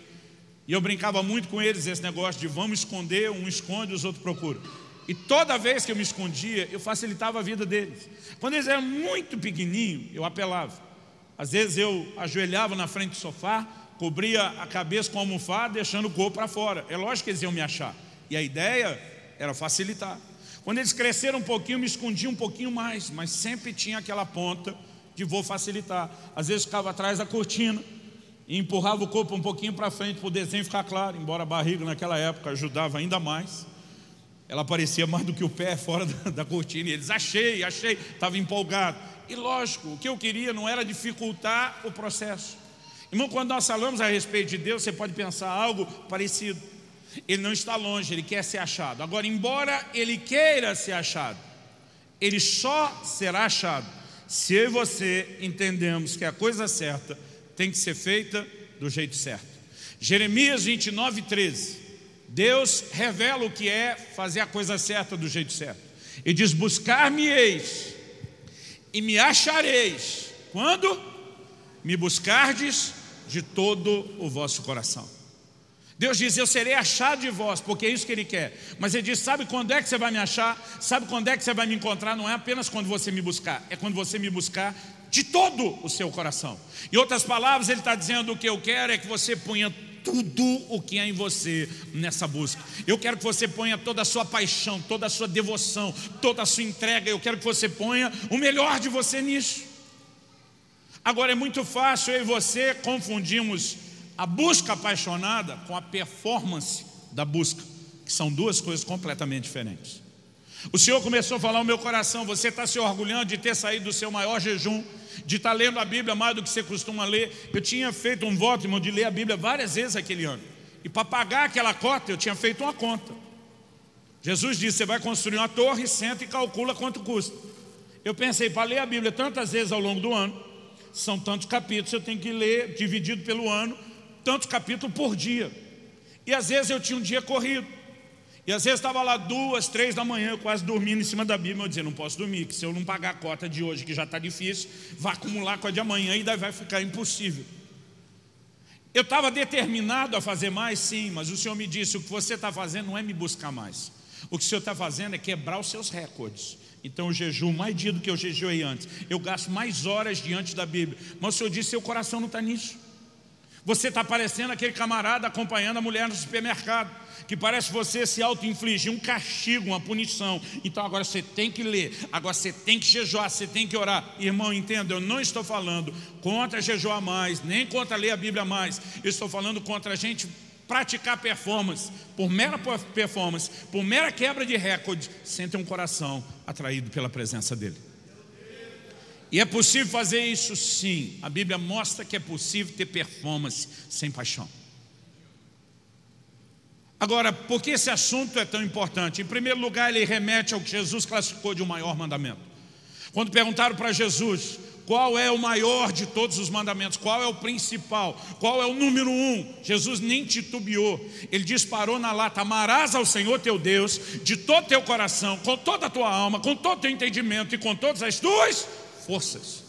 e eu brincava muito com eles esse negócio de vamos esconder, um esconde, os outros procuram. E toda vez que eu me escondia, eu facilitava a vida deles. Quando eles eram muito pequenininhos, eu apelava. Às vezes eu ajoelhava na frente do sofá, cobria a cabeça com a almofada, deixando o corpo para fora. É lógico que eles iam me achar. E a ideia era facilitar. Quando eles cresceram um pouquinho, eu me escondia um pouquinho mais, mas sempre tinha aquela ponta de vou facilitar. Às vezes ficava atrás da cortina e empurrava o corpo um pouquinho para frente para o desenho ficar claro, embora a barriga naquela época ajudava ainda mais. Ela parecia mais do que o pé fora da, da cortina. E eles, achei, achei, estava empolgado. E lógico, o que eu queria não era dificultar o processo. Irmão, quando nós falamos a respeito de Deus, você pode pensar algo parecido. Ele não está longe, ele quer ser achado. Agora, embora ele queira ser achado, ele só será achado se eu e você entendemos que a coisa certa tem que ser feita do jeito certo. Jeremias vinte e nove, treze. Deus revela o que é fazer a coisa certa do jeito certo. E diz: buscar-me-eis e me achareis quando me buscardes de todo o vosso coração. Deus diz: eu serei achado de vós, porque é isso que ele quer. Mas ele diz: sabe quando é que você vai me achar? Sabe quando é que você vai me encontrar? Não é apenas quando você me buscar, é quando você me buscar de todo o seu coração. Em outras palavras, ele está dizendo: o que eu quero é que você ponha tudo o que é em você nessa busca. Eu quero que você ponha toda a sua paixão, toda a sua devoção, toda a sua entrega. Eu quero que você ponha o melhor de você nisso. Agora, é muito fácil eu e você confundirmos a busca apaixonada com a performance da busca, que são duas coisas completamente diferentes. O Senhor começou a falar ao meu coração: você está se orgulhando de ter saído do seu maior jejum, de estar lendo a Bíblia mais do que você costuma ler. Eu tinha feito um voto, irmão, de ler a Bíblia várias vezes aquele ano, e para pagar aquela cota eu tinha feito uma conta. Jesus disse: você vai construir uma torre, senta e calcula quanto custa. Eu pensei: para ler a Bíblia tantas vezes ao longo do ano, são tantos capítulos, eu tenho que ler dividido pelo ano, tantos capítulos por dia. E às vezes eu tinha um dia corrido, e às vezes estava lá duas, três da manhã, eu quase dormindo em cima da Bíblia. Eu dizia: não posso dormir, que se eu não pagar a cota de hoje, que já está difícil, vai acumular com a de amanhã e daí vai ficar impossível. Eu estava determinado a fazer mais, sim, mas o Senhor me disse: o que você está fazendo não é me buscar mais, o que o Senhor está fazendo é quebrar os seus recordes. Então eu jejuo mais dia do que eu jejuei antes, eu gasto mais horas diante da Bíblia. Mas o Senhor disse: seu coração não está nisso. Você está parecendo aquele camarada acompanhando a mulher no supermercado, que parece você se auto-infligir um castigo, uma punição. Então agora você tem que ler, agora você tem que jejuar, você tem que orar. Irmão, entenda, eu não estou falando contra jejuar mais, nem contra ler a Bíblia mais. Eu estou falando contra a gente praticar performance, por mera performance, por mera quebra de recorde, sem ter um coração atraído pela presença dele. E é possível fazer isso, sim. A Bíblia mostra que é possível ter performance sem paixão. Agora, por que esse assunto é tão importante? Em primeiro lugar, ele remete ao que Jesus classificou de um maior mandamento. Quando perguntaram para Jesus qual é o maior de todos os mandamentos, qual é o principal, qual é o número um, Jesus nem titubeou. Ele disparou na lata: amarás ao Senhor teu Deus de todo teu coração, com toda a tua alma, com todo teu entendimento e com todas as tuas forças.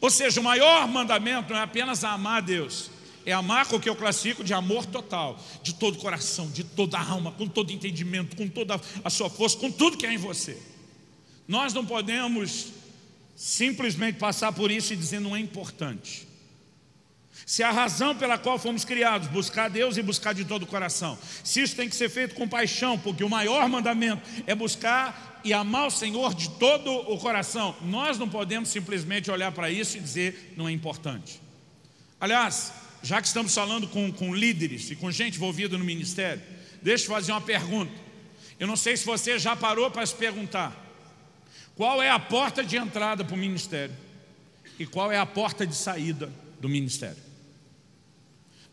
Ou seja, o maior mandamento não é apenas amar a Deus, é amar com o que eu classifico de amor total, de todo o coração, de toda a alma, com todo o entendimento, com toda a sua força, com tudo que é em você. Nós não podemos simplesmente passar por isso e dizer não é importante. Se a razão pela qual fomos criados, buscar Deus e buscar de todo o coração, se isso tem que ser feito com paixão, porque o maior mandamento é buscar e amar o Senhor de todo o coração, nós não podemos simplesmente olhar para isso e dizer não é importante. Aliás, já que estamos falando com, com líderes e com gente envolvida no ministério, deixa eu fazer uma pergunta: Eu não sei se você já parou para se perguntar qual é a porta de entrada para o ministério e qual é a porta de saída do ministério.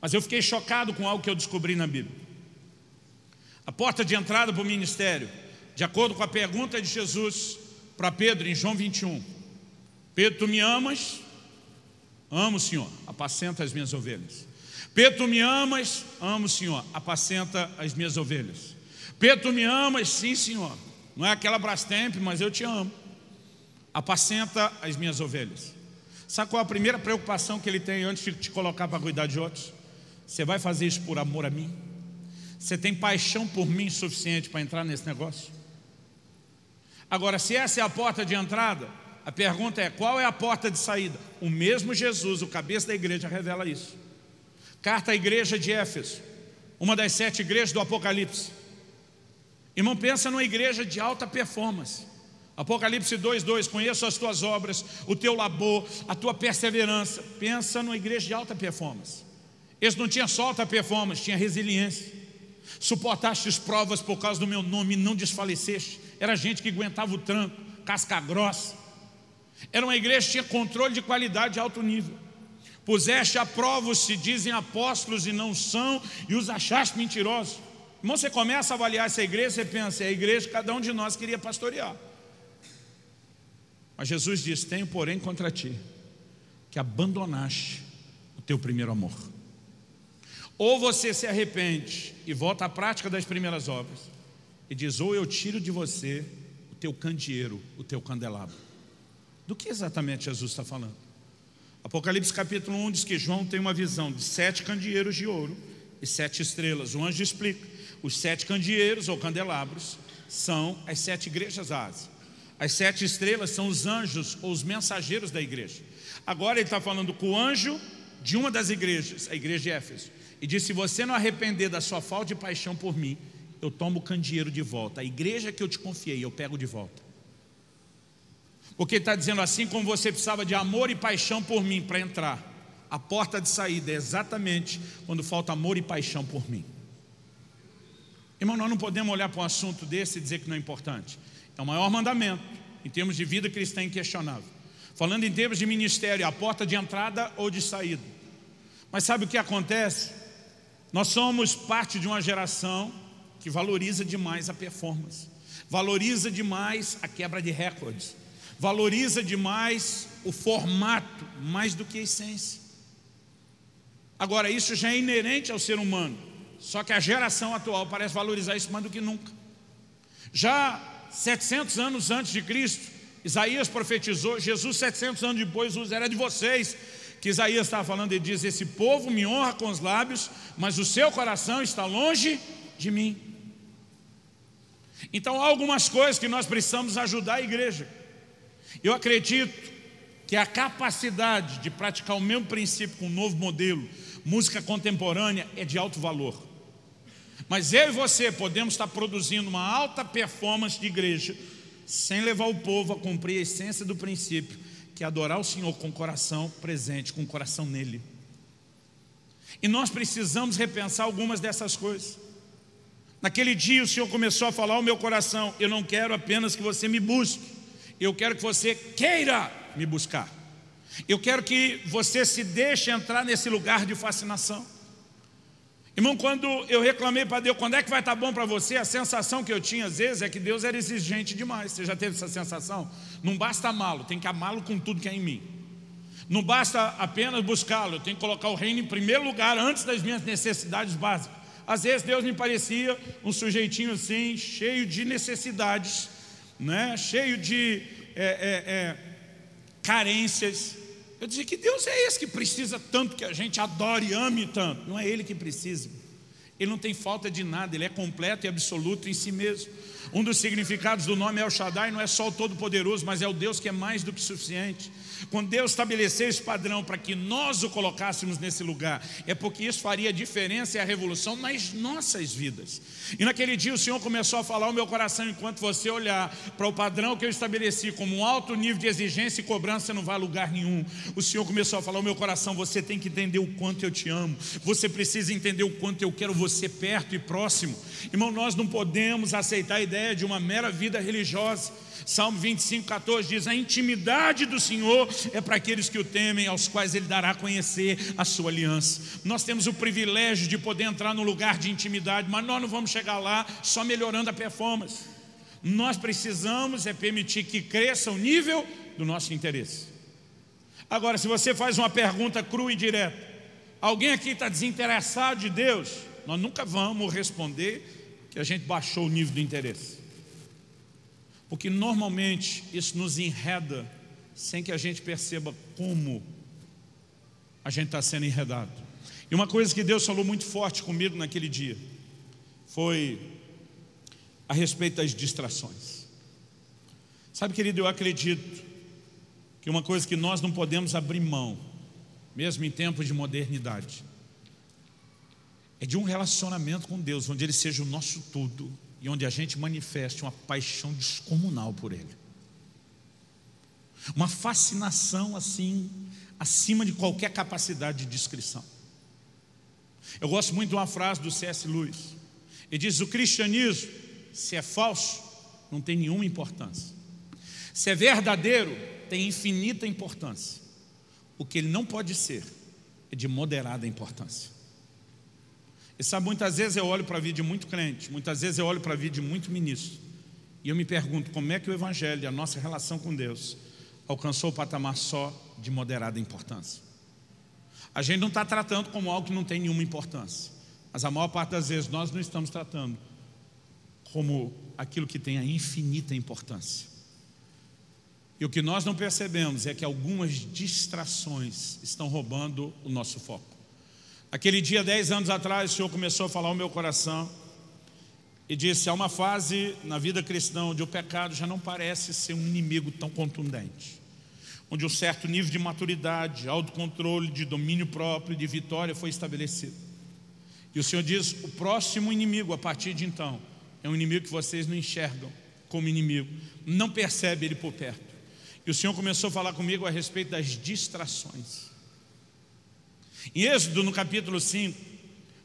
Mas eu fiquei chocado com algo que eu descobri na Bíblia. A porta de entrada para o ministério, de acordo com a pergunta de Jesus para Pedro em João vinte e um: Pedro, tu me amas? Amo, Senhor, apacenta as minhas ovelhas. Pedro, tu me amas? Amo, Senhor, apacenta as minhas ovelhas. Pedro, tu me amas? Sim, Senhor. Não é aquela Brastemp, mas eu te amo. Apacenta as minhas ovelhas. Sabe qual é a primeira preocupação que ele tem antes de te colocar para cuidar de outros? Você vai fazer isso por amor a mim? Você tem paixão por mim suficiente para entrar nesse negócio? Agora, se essa é a porta de entrada, a pergunta é: qual é a porta de saída? O mesmo Jesus, o cabeça da igreja, revela isso. Carta à igreja de Éfeso, uma das sete igrejas do Apocalipse. Irmão, pensa numa igreja de alta performance. Apocalipse dois, dois: conheço as tuas obras, o teu labor, a tua perseverança. Pensa numa igreja de alta performance. Eles não tinham só alta performance, tinha resiliência. Suportastes provas por causa do meu nome e não desfaleceste. Era gente que aguentava o tranco, casca grossa. Era uma igreja que tinha controle de qualidade de alto nível. Puseste a prova os que se dizem apóstolos e não são, e os achaste mentirosos. Irmão, você começa a avaliar essa igreja, você pensa: é a igreja que cada um de nós queria pastorear. Mas Jesus disse: tenho porém contra ti, que abandonaste o teu primeiro amor. Ou você se arrepende e volta à prática das primeiras obras e diz: ou eu tiro de você o teu candeeiro, o teu candelabro. Do que exatamente Jesus está falando? Apocalipse capítulo um diz que João tem uma visão de sete candeeiros de ouro e sete estrelas. O anjo explica: os sete candeeiros ou candelabros são as sete igrejas da Ásia. As sete estrelas são os anjos ou os mensageiros da igreja. Agora ele está falando com o anjo de uma das igrejas, a igreja de Éfeso, e disse: se você não arrepender da sua falta de paixão por mim, eu tomo o candeeiro de volta. A igreja que eu te confiei, eu pego de volta. Porque ele está dizendo: assim como você precisava de amor e paixão por mim para entrar, a porta de saída é exatamente quando falta amor e paixão por mim. Irmão, nós não podemos olhar para um assunto desse e dizer que não é importante. É o maior mandamento em termos de vida cristã inquestionável. Falando em termos de ministério, a porta de entrada ou de saída. Mas sabe o que acontece? Nós somos parte de uma geração que valoriza demais a performance, valoriza demais a quebra de recordes, valoriza demais o formato mais do que a essência. Agora, isso já é inerente ao ser humano, só que a geração atual parece valorizar isso mais do que nunca. Já setecentos anos antes de Cristo, Isaías profetizou. Jesus, setecentos anos depois, usa: era de vocês que Isaías estava falando. Ele diz: esse povo me honra com os lábios, mas o seu coração está longe de mim. Então há algumas coisas que nós precisamos ajudar a igreja. Eu acredito que a capacidade de praticar o mesmo princípio com um novo modelo, música contemporânea, é de alto valor. Mas eu e você podemos estar produzindo uma alta performance de igreja sem levar o povo a cumprir a essência do princípio, que é adorar o Senhor com o coração presente, com o coração nele. E nós precisamos repensar algumas dessas coisas. Naquele dia o Senhor começou a falar ao meu coração: eu não quero apenas que você me busque, eu quero que você queira me buscar. Eu quero que você se deixe entrar nesse lugar de fascinação. Irmão, quando eu reclamei para Deus: quando é que vai estar bom para você? A sensação que eu tinha às vezes é que Deus era exigente demais. Você já teve essa sensação? Não basta amá-lo, tem que amá-lo com tudo que é em mim. Não basta apenas buscá-lo, eu tenho que colocar o reino em primeiro lugar, antes das minhas necessidades básicas. Às vezes Deus me parecia um sujeitinho assim, cheio de necessidades, né? Cheio de é, é, é, carências. Eu dizia: que Deus é esse que precisa tanto que a gente adore e ame tanto? Não é Ele que precisa. Ele não tem falta de nada, Ele é completo e absoluto em si mesmo. Um dos significados do nome El Shaddai não é só o Todo-Poderoso, mas é o Deus que é mais do que suficiente. Quando Deus estabeleceu esse padrão para que nós o colocássemos nesse lugar, é porque isso faria a diferença e a revolução nas nossas vidas. E naquele dia o Senhor começou a falar ao meu coração: enquanto você olhar para o padrão que eu estabeleci como um alto nível de exigência e cobrança, você não vai a lugar nenhum. O Senhor começou a falar ao meu coração: você tem que entender o quanto eu te amo, você precisa entender o quanto eu quero você perto e próximo. Irmão, nós não podemos aceitar a ideia de uma mera vida religiosa. Salmo vinte e cinco, quatorze diz: a intimidade do Senhor é para aqueles que o temem, aos quais Ele dará a conhecer a sua aliança. Nós temos o privilégio de poder entrar num lugar de intimidade, mas nós não vamos chegar lá só melhorando a performance. Nós precisamos é permitir que cresça o nível do nosso interesse. Agora, se você faz uma pergunta crua e direta: alguém aqui está desinteressado de Deus? Nós nunca vamos responder que a gente baixou o nível do interesse, porque normalmente isso nos enreda sem que a gente perceba como a gente está sendo enredado. E uma coisa que Deus falou muito forte comigo naquele dia foi a respeito das distrações. Sabe, querido, eu acredito que uma coisa que nós não podemos abrir mão, mesmo em tempos de modernidade, é de um relacionamento com Deus, onde Ele seja o nosso tudo e onde a gente manifeste uma paixão descomunal por Ele, uma fascinação assim, acima de qualquer capacidade de descrição. Eu gosto muito de uma frase do C S Lewis. Ele diz: o cristianismo, se é falso, não tem nenhuma importância. Se é verdadeiro, tem infinita importância. O que ele não pode ser é de moderada importância. E sabe, muitas vezes eu olho para a vida de muito crente, muitas vezes eu olho para a vida de muito ministro, e eu me pergunto como é que o evangelho, a nossa relação com Deus, alcançou o patamar só de moderada importância. A gente não está tratando como algo que não tem nenhuma importância, mas a maior parte das vezes nós não estamos tratando como aquilo que tem a infinita importância. E o que nós não percebemos é que algumas distrações estão roubando o nosso foco. Aquele dia, dez anos atrás, o Senhor começou a falar ao meu coração e disse: há uma fase na vida cristã onde o pecado já não parece ser um inimigo tão contundente, onde um certo nível de maturidade, autocontrole, de domínio próprio, de vitória foi estabelecido. E o Senhor diz: o próximo inimigo a partir de então é um inimigo que vocês não enxergam como inimigo, não percebe ele por perto. E o Senhor começou a falar comigo a respeito das distrações. Em Êxodo, no capítulo cinco,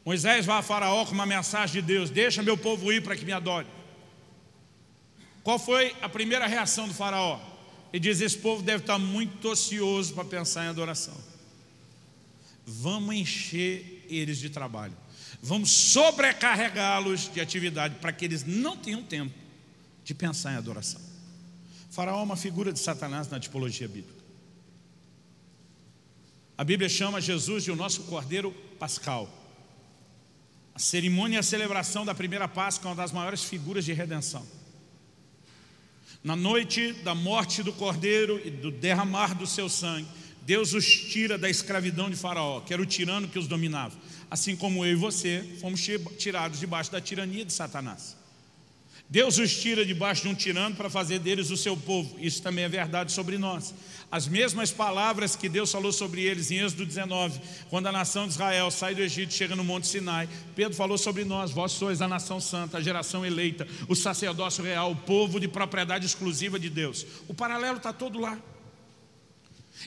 Moisés vai a Faraó com uma mensagem de Deus: deixa meu povo ir para que me adore. Qual foi a primeira reação do Faraó? Ele diz: esse povo deve estar muito ocioso para pensar em adoração, vamos encher eles de trabalho, vamos sobrecarregá-los de atividade para que eles não tenham tempo de pensar em adoração. Faraó é uma figura de Satanás na tipologia bíblica. A Bíblia chama Jesus de o nosso Cordeiro Pascal. A cerimônia e a celebração da primeira Páscoa é uma das maiores figuras de redenção. Na noite da morte do Cordeiro e do derramar do seu sangue, Deus os tira da escravidão de Faraó, que era o tirano que os dominava. Assim como eu e você fomos tirados debaixo da tirania de Satanás, Deus os tira debaixo de um tirano para fazer deles o seu povo. Isso também é verdade sobre nós. As mesmas palavras que Deus falou sobre eles em Êxodo dezenove, quando a nação de Israel sai do Egito e chega no Monte Sinai, Pedro falou sobre nós: vós sois a nação santa, a geração eleita, o sacerdócio real, o povo de propriedade exclusiva de Deus. O paralelo está todo lá.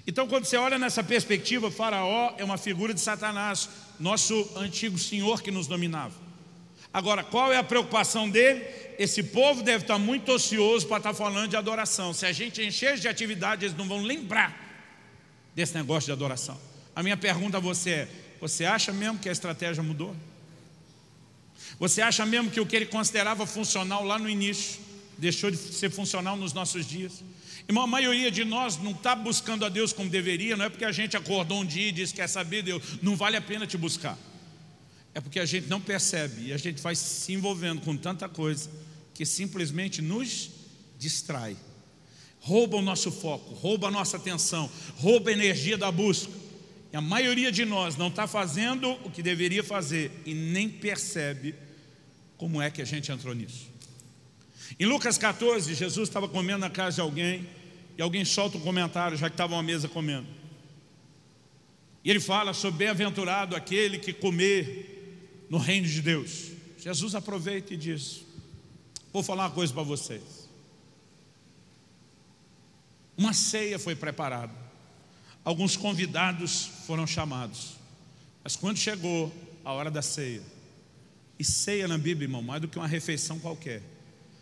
Então, quando você olha nessa perspectiva, Faraó é uma figura de Satanás, nosso antigo senhor que nos dominava. Agora, qual é a preocupação dele? Esse povo deve estar muito ocioso para estar falando de adoração. Se a gente encher de atividade, eles não vão lembrar desse negócio de adoração. A minha pergunta a você é: você acha mesmo que a estratégia mudou? Você acha mesmo que o que ele considerava funcional lá no início deixou de ser funcional nos nossos dias? Irmão, a maioria de nós não está buscando a Deus como deveria. Não é porque a gente acordou um dia e disse: quer saber, Deus, não vale a pena te buscar. É porque a gente não percebe e a gente vai se envolvendo com tanta coisa que simplesmente nos distrai, rouba o nosso foco, rouba a nossa atenção, rouba a energia da busca. E a maioria de nós não está fazendo o que deveria fazer e nem percebe como é que a gente entrou nisso. Em Lucas quatorze, Jesus estava comendo na casa de alguém e alguém solta um comentário, já que estavam à mesa comendo. E ele fala sobre bem-aventurado aquele que comer no reino de Deus. Jesus aproveita e diz: vou falar uma coisa para vocês. Uma ceia foi preparada, alguns convidados foram chamados, mas quando chegou a hora da ceia, e ceia na Bíblia, irmão, mais do que uma refeição qualquer,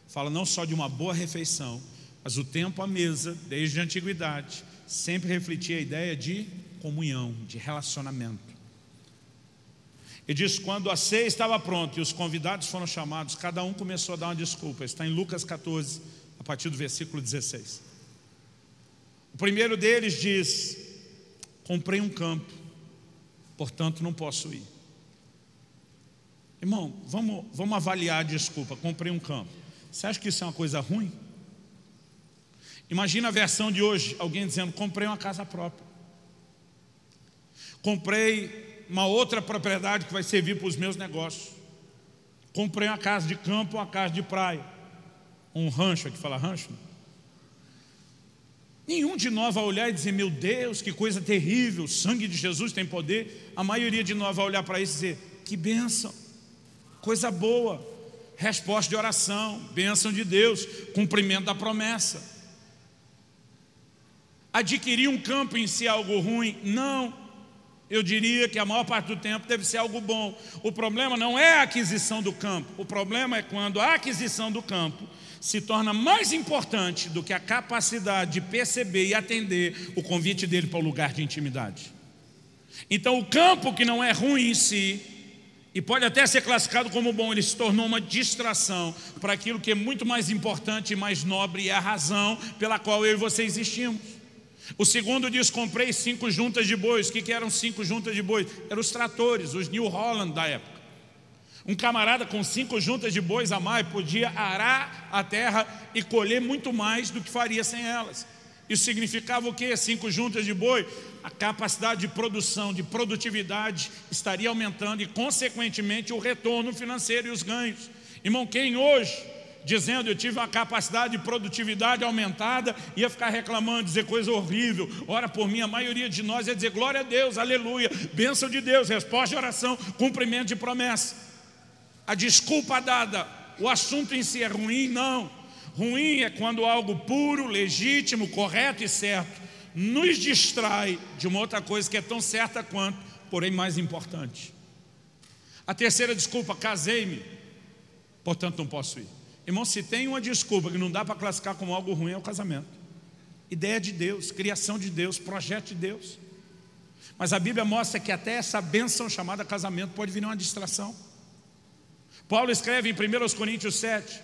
fala não só de uma boa refeição, mas o tempo à mesa, desde a antiguidade, sempre refletia a ideia de comunhão, de relacionamento. E diz, quando a ceia estava pronta e os convidados foram chamados, cada um começou a dar uma desculpa. Está em Lucas quatorze, a partir do versículo dezesseis. O primeiro deles diz: comprei um campo, portanto não posso ir. Irmão, vamos, vamos avaliar a desculpa. Comprei um campo, você acha que isso é uma coisa ruim? Imagina a versão de hoje, alguém dizendo: comprei uma casa própria, comprei uma outra propriedade que vai servir para os meus negócios, comprei uma casa de campo, uma casa de praia, um rancho, aqui fala rancho, né? Nenhum de nós vai olhar e dizer: meu Deus, que coisa terrível, o sangue de Jesus tem poder. A maioria de nós vai olhar para isso e dizer: que bênção, coisa boa, resposta de oração, bênção de Deus, cumprimento da promessa. Adquirir um campo em si é algo ruim? Não, eu diria que a maior parte do tempo deve ser algo bom. O problema não é a aquisição do campo, o problema é quando a aquisição do campo se torna mais importante do que a capacidade de perceber e atender o convite dele para o lugar de intimidade. Então o campo, que não é ruim em si e pode até ser classificado como bom, ele se tornou uma distração para aquilo que é muito mais importante e mais nobre, e é a razão pela qual eu e você existimos. O segundo diz: comprei cinco juntas de bois. O que, que eram cinco juntas de bois? Eram os tratores, os New Holland da época. Um camarada com cinco juntas de bois a mais podia arar a terra e colher muito mais do que faria sem elas. Isso significava o quê? Cinco juntas de boi, a capacidade de produção, de produtividade estaria aumentando e, consequentemente, o retorno financeiro e os ganhos. Irmão, quem hoje, dizendo eu tive uma capacidade de produtividade aumentada, ia ficar reclamando, dizer coisa horrível? Ora por mim, a maioria de nós ia dizer glória a Deus, aleluia, bênção de Deus, resposta de oração, cumprimento de promessa. A desculpa dada, o assunto em si é ruim? Não. Ruim é quando algo puro, legítimo, correto e certo nos distrai de uma outra coisa que é tão certa quanto, porém mais importante. A terceira desculpa: casei-me, portanto não posso ir. Irmão, se tem uma desculpa que não dá para classificar como algo ruim, é o casamento. Ideia de Deus, criação de Deus, projeto de Deus. Mas a Bíblia mostra que até essa bênção chamada casamento pode virar uma distração. Paulo escreve em primeira Coríntios sete,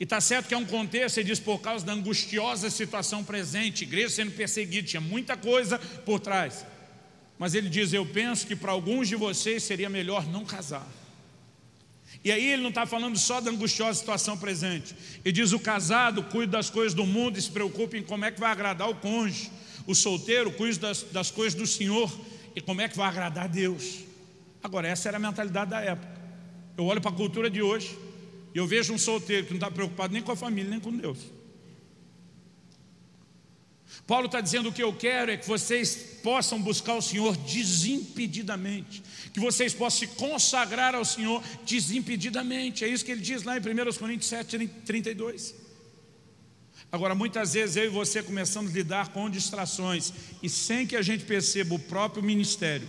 e está certo que é um contexto, ele diz, por causa da angustiosa situação presente, igreja sendo perseguida, tinha muita coisa por trás, mas ele diz: eu penso que para alguns de vocês seria melhor não casar. E aí ele não está falando só da angustiosa situação presente, ele diz: o casado cuida das coisas do mundo e se preocupa em como é que vai agradar o cônjuge, o solteiro cuida das, das coisas do Senhor e como é que vai agradar a Deus. Agora, essa era a mentalidade da época. Eu olho para a cultura de hoje e eu vejo um solteiro que não está preocupado nem com a família, nem com Deus. Paulo está dizendo: o que eu quero é que vocês possam buscar o Senhor desimpedidamente, que vocês possam se consagrar ao Senhor desimpedidamente. É isso que ele diz lá em primeira Coríntios sete, trinta e dois. Agora, muitas vezes eu e você começamos a lidar com distrações e, sem que a gente perceba, o próprio ministério,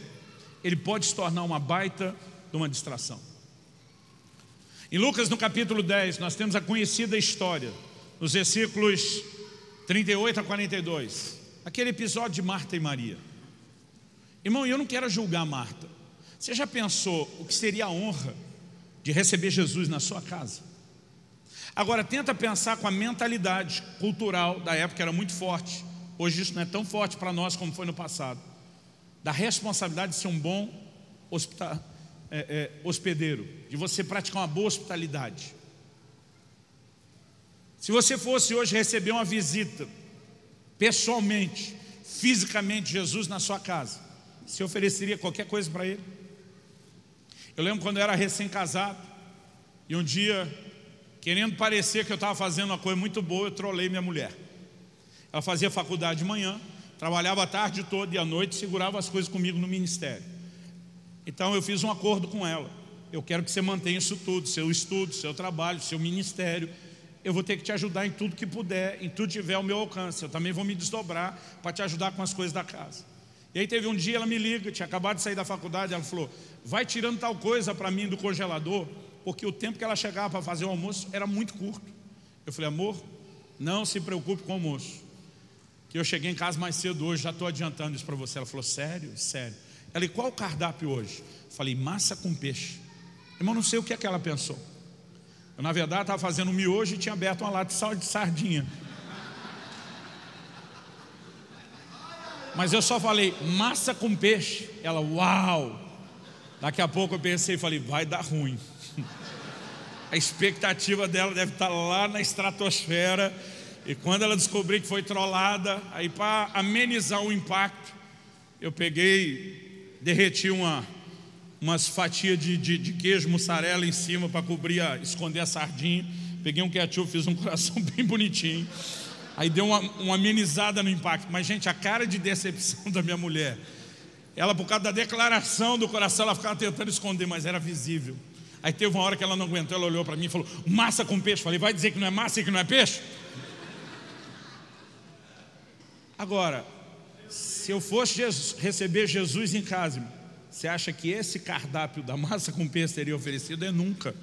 ele pode se tornar uma baita de uma distração. Em Lucas, no capítulo dez, nós temos a conhecida história, nos versículos trinta e oito a quarenta e dois, aquele episódio de Marta e Maria. Irmão, eu não quero julgar Marta. Você já pensou o que seria a honra de receber Jesus na sua casa? Agora, tenta pensar com a mentalidade cultural da época, era muito forte. Hoje isso não é tão forte para nós como foi no passado, da responsabilidade de ser um bom hospital, É, é, hospedeiro, de você praticar uma boa hospitalidade. Se você fosse hoje receber uma visita pessoalmente, fisicamente, Jesus na sua casa, você ofereceria qualquer coisa para ele? Eu lembro quando eu era recém-casado, e um dia querendo parecer que eu estava fazendo uma coisa muito boa, eu trolei minha mulher. Ela fazia faculdade de manhã, trabalhava a tarde toda e à noite segurava as coisas comigo no ministério. Então eu fiz um acordo com ela: eu quero que você mantenha isso tudo, seu estudo, seu trabalho, seu ministério. Eu vou ter que te ajudar em tudo que puder, em tudo que tiver ao meu alcance. Eu também vou me desdobrar para te ajudar com as coisas da casa. E aí teve um dia, ela me liga, tinha acabado de sair da faculdade, ela falou: vai tirando tal coisa para mim do congelador, porque o tempo que ela chegava para fazer o almoço era muito curto. Eu falei: amor, não se preocupe com o almoço, que eu cheguei em casa mais cedo hoje, já estou adiantando isso para você. Ela falou: sério? Sério. Ela: e qual o cardápio hoje? Eu falei: massa com peixe. Irmão, não sei o que é que ela pensou. Eu, na verdade, estava fazendo um miojo e tinha aberto uma lata de sal de sardinha, mas eu só falei: massa com peixe. Ela: uau. Daqui a pouco eu pensei e falei: vai dar ruim. A expectativa dela deve estar lá na estratosfera. E quando ela descobrir que foi trollada, aí, para amenizar o impacto, eu peguei, derreti uma umas fatias de, de, de queijo mussarela em cima para cobrir, a, esconder a sardinha. Peguei um ketchup, fiz um coração bem bonitinho. Aí deu uma, uma amenizada no impacto. Mas, gente, a cara de decepção da minha mulher, ela, por causa da declaração do coração, ela ficava tentando esconder, mas era visível. Aí teve uma hora que ela não aguentou, ela olhou para mim e falou: massa com peixe. Falei: vai dizer que não é massa e que não é peixe? Agora, se eu fosse Jesus, receber Jesus em casa, você acha que esse cardápio da massa com peixe seria oferecido? É nunca.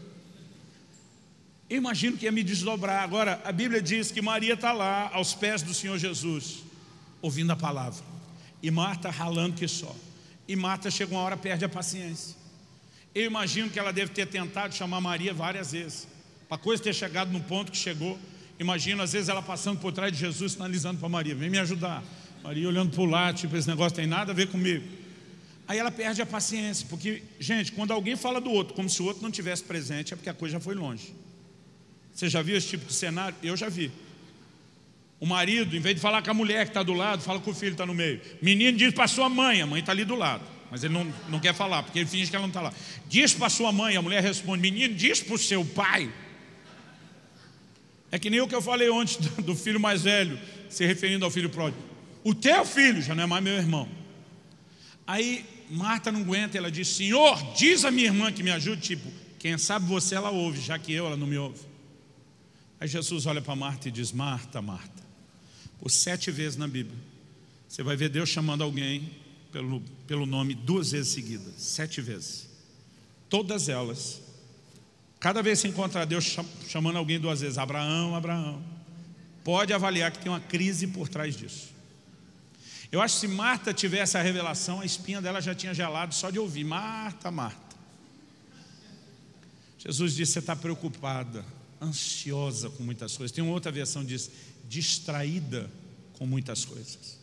Eu imagino que ia me desdobrar. Agora, a Bíblia diz que Maria está lá, aos pés do Senhor Jesus, ouvindo a palavra, e Marta ralando que só. E Marta chega uma hora, perde a paciência. Eu imagino que ela deve ter tentado chamar Maria várias vezes, para a coisa ter chegado no ponto que chegou. Imagino, às vezes, ela passando por trás de Jesus, sinalizando para Maria: vem me ajudar. Maria olhando para o lado, tipo: esse negócio tem nada a ver comigo. Aí ela perde a paciência, porque, gente, quando alguém fala do outro como se o outro não tivesse presente, é porque a coisa já foi longe. Você já viu esse tipo de cenário? Eu já vi. O marido, em vez de falar com a mulher que está do lado, fala com o filho que está no meio. Menino diz para sua mãe, a mãe está ali do lado, mas ele não, não quer falar, porque ele finge que ela não está lá. Diz para sua mãe, a mulher responde. Menino, diz para o seu pai. É que nem o que eu falei ontem do filho mais velho, se referindo ao filho pródigo. O teu filho já não é mais meu irmão. Aí Marta não aguenta, ela diz: Senhor, diz a minha irmã que me ajude. Tipo, quem sabe você ela ouve, já que eu ela não me ouve. Aí Jesus olha para Marta e diz: Marta, Marta. Por sete vezes na Bíblia você vai ver Deus chamando alguém pelo, pelo nome duas vezes seguidas, sete vezes. Todas elas, cada vez que encontrar Deus chamando alguém duas vezes, Abraão, Abraão, pode avaliar que tem uma crise por trás disso. Eu acho que se Marta tivesse a revelação, a espinha dela já tinha gelado só de ouvir: Marta, Marta. Jesus disse: você está preocupada, ansiosa com muitas coisas. Tem uma outra versão que diz: distraída com muitas coisas.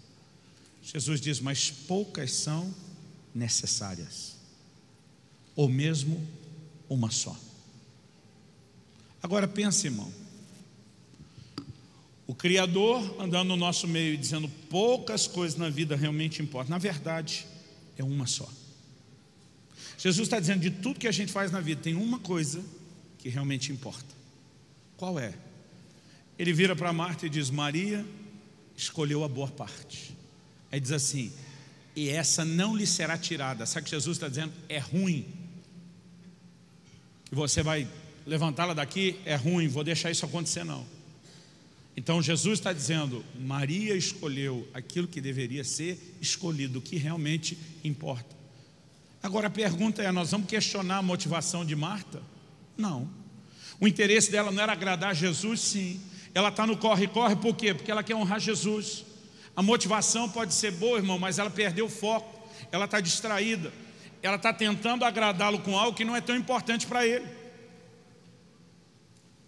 Jesus diz: mas poucas são necessárias, ou mesmo uma só. Agora pense, irmão, o Criador andando no nosso meio e dizendo: poucas coisas na vida realmente importam. Na verdade, é uma só. Jesus está dizendo: de tudo que a gente faz na vida, tem uma coisa que realmente importa. Qual é? Ele vira para Marta e diz: Maria escolheu a boa parte. Aí diz assim: e essa não lhe será tirada. Sabe o que Jesus está dizendo? É ruim que você vai levantá-la daqui, é ruim, vou deixar isso acontecer não. Então Jesus está dizendo: Maria escolheu aquilo que deveria ser escolhido, o que realmente importa. Agora a pergunta é: nós vamos questionar a motivação de Marta? Não. O interesse dela não era agradar Jesus? Sim. Ela está no corre-corre por quê? Porque ela quer honrar Jesus. A motivação pode ser boa, irmão, mas ela perdeu o foco, ela está distraída, ela está tentando agradá-lo com algo que não é tão importante para ele.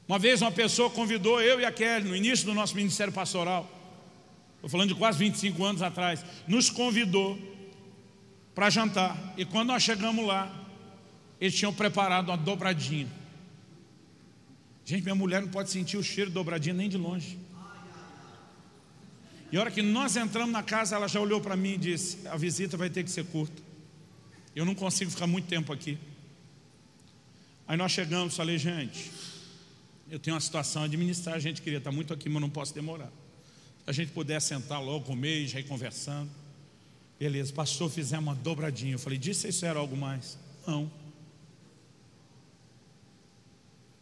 Uma vez uma pessoa convidou eu e a Kelly, no início do nosso ministério pastoral, estou falando de quase vinte e cinco anos atrás, nos convidou para jantar. E quando nós chegamos lá, eles tinham preparado uma dobradinha. Gente, minha mulher não pode sentir o cheiro de dobradinha nem de longe. E a hora que nós entramos na casa, ela já olhou para mim e disse: a visita vai ter que ser curta, eu não consigo ficar muito tempo aqui. Aí nós chegamos, falei: gente, eu tenho uma situação a administrar, a gente queria estar muito aqui, mas não posso demorar. Se a gente puder sentar logo, comer e já ir conversando. Beleza, pastor, fizemos uma dobradinha. Eu falei, disse isso era algo mais? Não.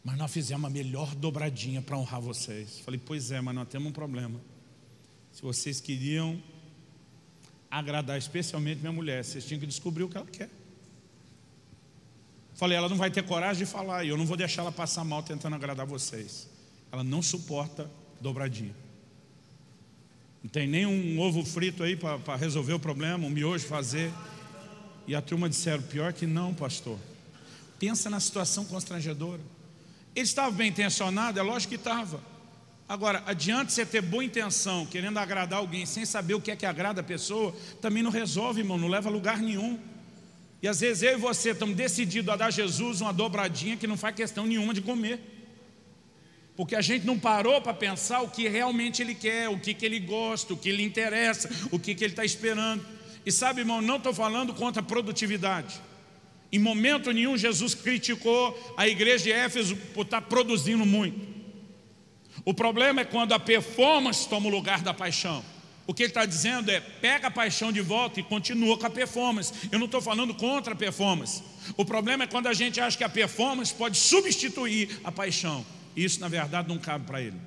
Mas nós fizemos a melhor dobradinha para honrar vocês. Falei, pois é, mas nós temos um problema. Se vocês queriam agradar especialmente minha mulher, vocês tinham que descobrir o que ela quer. Falei, ela não vai ter coragem de falar, e eu não vou deixar ela passar mal tentando agradar vocês. Ela não suporta dobradinha. Não tem nem um ovo frito aí para resolver o problema, um miojo fazer. E a turma disseram, pior que não, pastor. Pensa na situação constrangedora. Eles estavam bem intencionados, é lógico que estava. Agora, adianta você ter boa intenção, querendo agradar alguém, sem saber o que é que agrada a pessoa, também não resolve, irmão, não leva a lugar nenhum. E às vezes eu e você estamos decididos a dar a Jesus uma dobradinha que não faz questão nenhuma de comer, porque a gente não parou para pensar o que realmente ele quer, o que, que ele gosta, o que lhe interessa, o que, que ele está esperando. E sabe, irmão, não estou falando contra a produtividade. Em momento nenhum Jesus criticou a igreja de Éfeso por estar produzindo muito. O problema é quando a performance toma o lugar da paixão. O que ele está dizendo é, pega a paixão de volta e continua com a performance. Eu não estou falando contra a performance. O problema é quando a gente acha que a performance pode substituir a paixão. Isso, na verdade, não cabe para ele.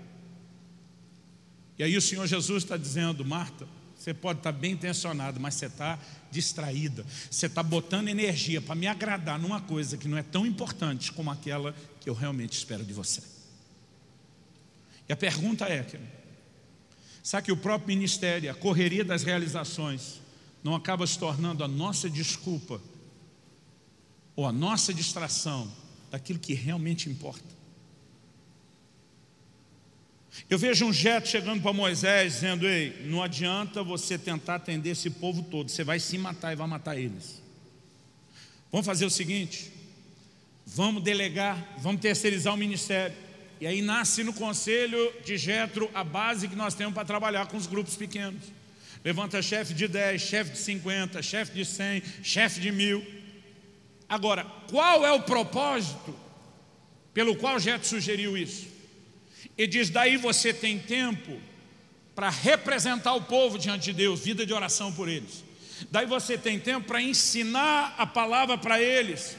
E aí o Senhor Jesus está dizendo, Marta, você pode estar bem intencionado, mas você está distraída. Você está botando energia para me agradar numa coisa que não é tão importante como aquela que eu realmente espero de você. E a pergunta é, querido, sabe que o próprio ministério, a correria das realizações, não acaba se tornando a nossa desculpa ou a nossa distração daquilo que realmente importa? Eu vejo um Jetro chegando para Moisés dizendo, ei, não adianta você tentar atender esse povo todo, você vai se matar e vai matar eles. Vamos fazer o seguinte, vamos delegar, vamos terceirizar o ministério. E aí nasce no conselho de Jetro a base que nós temos para trabalhar com os grupos pequenos. Levanta chefe de dez, chefe de cinquenta, chefe de cem, chefe de mil. Agora, qual é o propósito pelo qual Jetro sugeriu isso? Ele diz, daí você tem tempo para representar o povo diante de Deus, vida de oração por eles. Daí você tem tempo para ensinar a palavra para eles.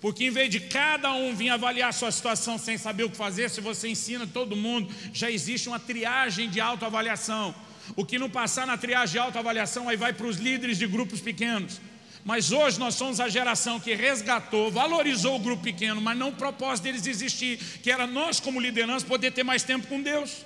Porque em vez de cada um vir avaliar sua situação sem saber o que fazer, se você ensina todo mundo, já existe uma triagem de autoavaliação. O que não passar na triagem de autoavaliação, aí vai para os líderes de grupos pequenos. Mas hoje nós somos a geração que resgatou, valorizou o grupo pequeno, mas não o propósito deles existir, que era nós como liderança poder ter mais tempo com Deus.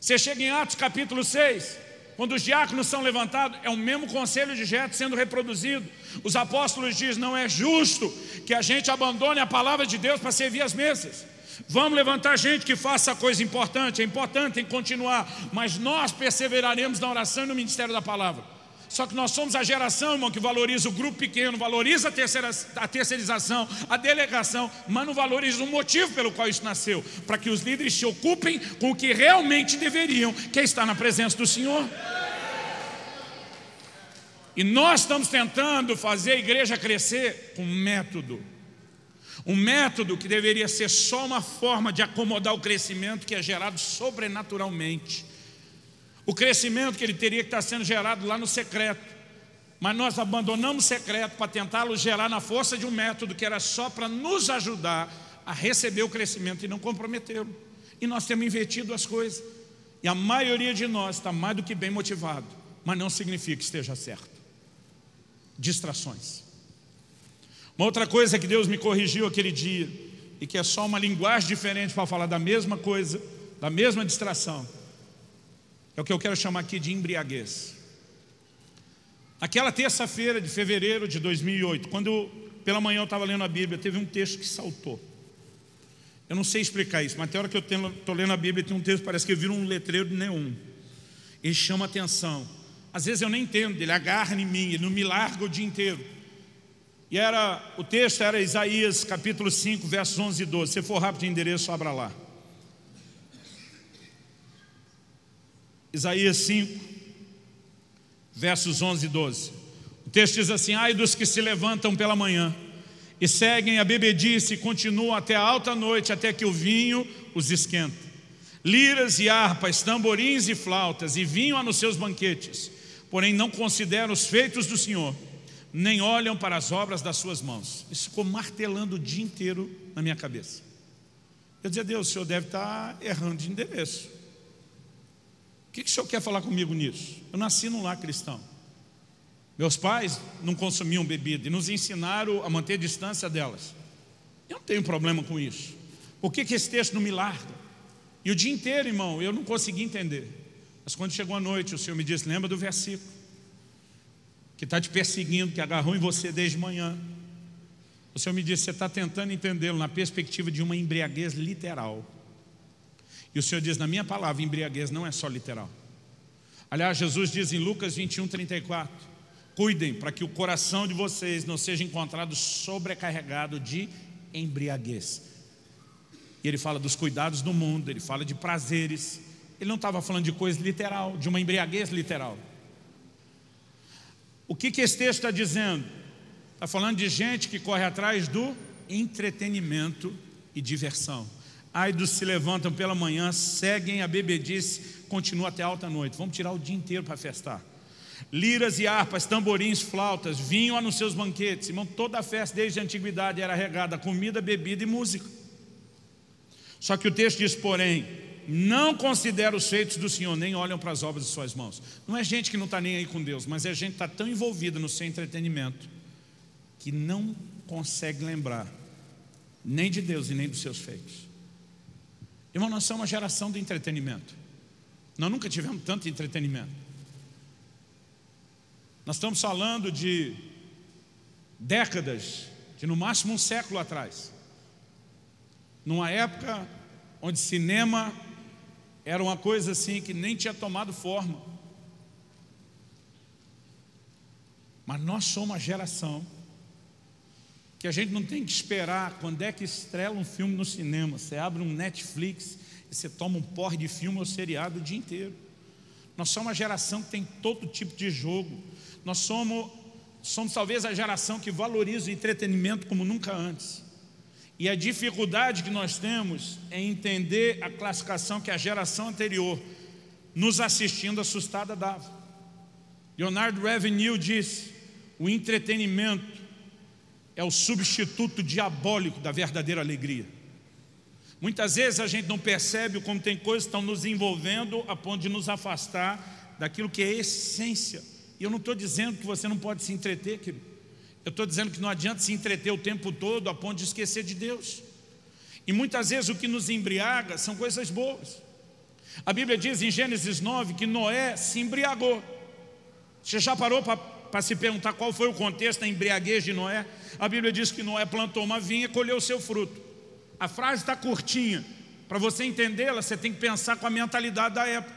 Você chega em Atos capítulo seis, quando os diáconos são levantados, é o mesmo conselho de Jetro sendo reproduzido. Os apóstolos dizem, não é justo que a gente abandone a palavra de Deus para servir as mesas. Vamos levantar gente que faça a coisa importante. É importante, tem que continuar, mas nós perseveraremos na oração e no ministério da palavra. Só que nós somos a geração, irmão, que valoriza o grupo pequeno, valoriza a, terceira, a terceirização, a delegação, mas não valoriza o motivo pelo qual isso nasceu, para que os líderes se ocupem com o que realmente deveriam, que é estar na presença do Senhor. E nós estamos tentando fazer a igreja crescer com um método, um método que deveria ser só uma forma de acomodar o crescimento que é gerado sobrenaturalmente. O crescimento que ele teria que estar sendo gerado lá no secreto. Mas nós abandonamos o secreto para tentá-lo gerar na força de um método que era só para nos ajudar a receber o crescimento e não comprometê-lo. E nós temos invertido as coisas. E a maioria de nós está mais do que bem motivado, mas não significa que esteja certo. Distrações. Uma outra coisa que Deus me corrigiu aquele dia, e que é só uma linguagem diferente para falar da mesma coisa, da mesma distração, é o que eu quero chamar aqui de embriaguez. Naquela terça-feira de fevereiro de dois mil e oito, quando eu, pela manhã eu estava lendo a Bíblia, teve um texto que saltou. Eu não sei explicar isso, mas até a hora que eu estou lendo a Bíblia, tem um texto que parece que vira um letreiro de neon. Ele chama atenção. Às vezes eu nem entendo, ele agarra em mim, ele não me larga o dia inteiro. E era, o texto era Isaías capítulo cinco, versos onze e doze. Se for rápido de endereço, abra lá. Isaías cinco, versos onze e doze. O texto diz assim, ai dos que se levantam pela manhã e seguem a bebedice e continuam até a alta noite, até que o vinho os esquenta. Liras e harpas, tamborins e flautas, e vinho há nos seus banquetes, porém não consideram os feitos do Senhor, nem olham para as obras das suas mãos. Isso ficou martelando o dia inteiro na minha cabeça. Eu dizia: Deus, o Senhor deve estar errando de endereço. O que, que o Senhor quer falar comigo nisso? Eu nasci num lar cristão. Meus pais não consumiam bebida e nos ensinaram a manter distância delas. Eu não tenho problema com isso. Por que, que esse texto não me larga? E o dia inteiro, irmão, eu não consegui entender. Mas quando chegou a noite, o Senhor me disse: lembra do versículo que está te perseguindo, que agarrou em você desde manhã. O Senhor me disse: você está tentando entendê-lo na perspectiva de uma embriaguez literal. E o Senhor diz: na minha palavra, embriaguez não é só literal. Aliás, Jesus diz em Lucas vinte e um, trinta e quatro: cuidem para que o coração de vocês não seja encontrado sobrecarregado de embriaguez. E ele fala dos cuidados do mundo, ele fala de prazeres. Ele não estava falando de coisa literal, de uma embriaguez literal. O que, que esse texto está dizendo? Está falando de gente que corre atrás do entretenimento e diversão. Ai dos que se levantam pela manhã, seguem a bebedice, continuam até a alta noite. Vamos tirar o dia inteiro para festar. Liras e harpas, tamborins, flautas, vinho há nos seus banquetes. Irmão, toda a festa desde a antiguidade era regada comida, bebida e música. Só que o texto diz: porém, não considera os feitos do Senhor, nem olham para as obras de suas mãos. Não é gente que não está nem aí com Deus, mas é gente que está tão envolvida no seu entretenimento que não consegue lembrar nem de Deus e nem dos seus feitos. Irmão, nós somos uma geração do entretenimento. Nós nunca tivemos tanto entretenimento. Nós estamos falando de décadas, de no máximo um século atrás, numa época onde cinema era uma coisa assim que nem tinha tomado forma. Mas nós somos uma geração que a gente não tem que esperar quando é que estrela um filme no cinema. Você abre um Netflix e você toma um porre de filme ou seriado o dia inteiro. Nós somos uma geração que tem todo tipo de jogo. Nós somos, somos talvez a geração que valoriza o entretenimento como nunca antes. E a dificuldade que nós temos é entender a classificação que a geração anterior, nos assistindo assustada, dava. Leonard Ravenhill disse: o entretenimento é o substituto diabólico da verdadeira alegria. Muitas vezes a gente não percebe como tem coisas que estão nos envolvendo a ponto de nos afastar daquilo que é essência. E eu não estou dizendo que você não pode se entreter, querido. Eu estou dizendo que não adianta se entreter o tempo todo a ponto de esquecer de Deus. E muitas vezes o que nos embriaga são coisas boas. A Bíblia diz em Gênesis nove que Noé se embriagou. Você já parou para se perguntar qual foi o contexto da embriaguez de Noé? A Bíblia diz que Noé plantou uma vinha e colheu o seu fruto. A frase está curtinha. Para você entendê-la, você tem que pensar com a mentalidade da época.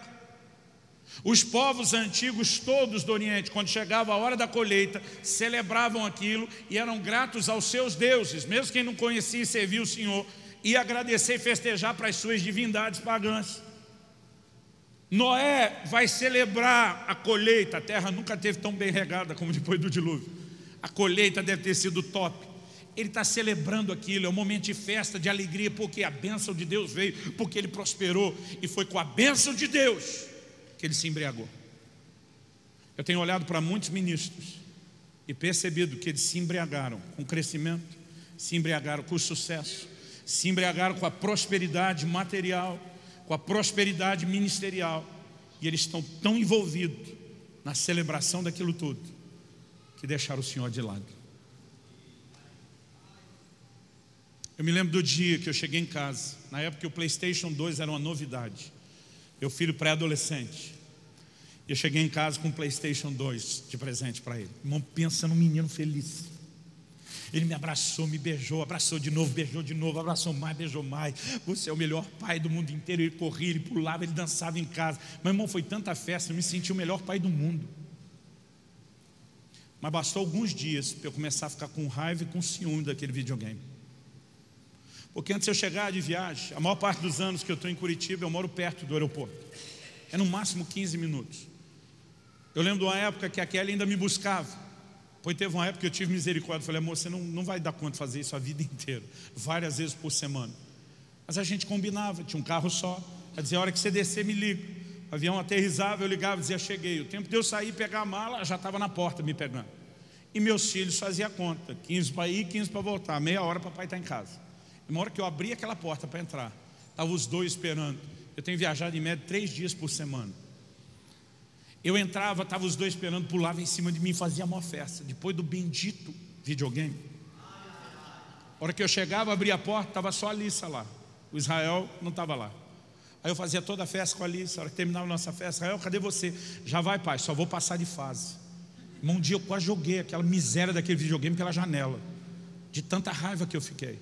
Os povos antigos todos do Oriente, quando chegava a hora da colheita, celebravam aquilo e eram gratos aos seus deuses. Mesmo quem não conhecia e servia o Senhor, ia agradecer e festejar para as suas divindades pagãs. Noé vai celebrar a colheita. A terra nunca teve tão bem regada como depois do dilúvio. A colheita deve ter sido top. Ele está celebrando aquilo, é um momento de festa, de alegria, porque a bênção de Deus veio, porque ele prosperou, e foi com a bênção de Deus que ele se embriagou. Eu tenho olhado para muitos ministros e percebido que eles se embriagaram com o crescimento, se embriagaram com o sucesso, se embriagaram com a prosperidade material, com a prosperidade ministerial, e eles estão tão envolvidos na celebração daquilo tudo que deixaram o Senhor de lado. Eu me lembro do dia que eu cheguei em casa, na época que o PlayStation dois era uma novidade. Meu filho pré-adolescente. E eu cheguei em casa com um PlayStation dois de presente para ele. Irmão, pensa num menino feliz. Ele me abraçou, me beijou, abraçou de novo, beijou de novo, abraçou mais, beijou mais. Você é o melhor pai do mundo inteiro. Ele corria, ele pulava, ele dançava em casa. Mas, irmão, foi tanta festa, eu me senti o melhor pai do mundo. Mas bastou alguns dias para eu começar a ficar com raiva e com ciúme daquele videogame. Porque antes de eu chegar de viagem, a maior parte dos anos que eu estou em Curitiba, eu moro perto do aeroporto. É no máximo quinze minutos. Eu lembro de uma época que a Kelly ainda me buscava. Pois teve uma época que eu tive misericórdia. Falei, amor, você não, não vai dar conta de fazer isso a vida inteira, várias vezes por semana. Mas a gente combinava, tinha um carro só. Ela dizia, a hora que você descer me liga. O avião aterrizava, eu ligava e dizia, cheguei. O tempo de eu sair e pegar a mala, já estava na porta me pegando. E meus filhos faziam conta, quinze para ir, quinze para voltar, meia hora para o pai estar em casa. E uma hora que eu abri aquela porta para entrar, estavam os dois esperando. Eu tenho viajado em média três dias por semana. Eu entrava, estavam os dois esperando, pulava em cima de mim, fazia a maior festa, depois do bendito videogame. A hora que eu chegava, abria a porta, estava só a Alissa lá, o Israel não estava lá. Aí eu fazia toda a festa com a Alissa. A hora que terminava a nossa festa, Israel, cadê você? Já vai, pai, só vou passar de fase. Mas um dia eu quase joguei aquela miséria daquele videogame pela janela, de tanta raiva que eu fiquei.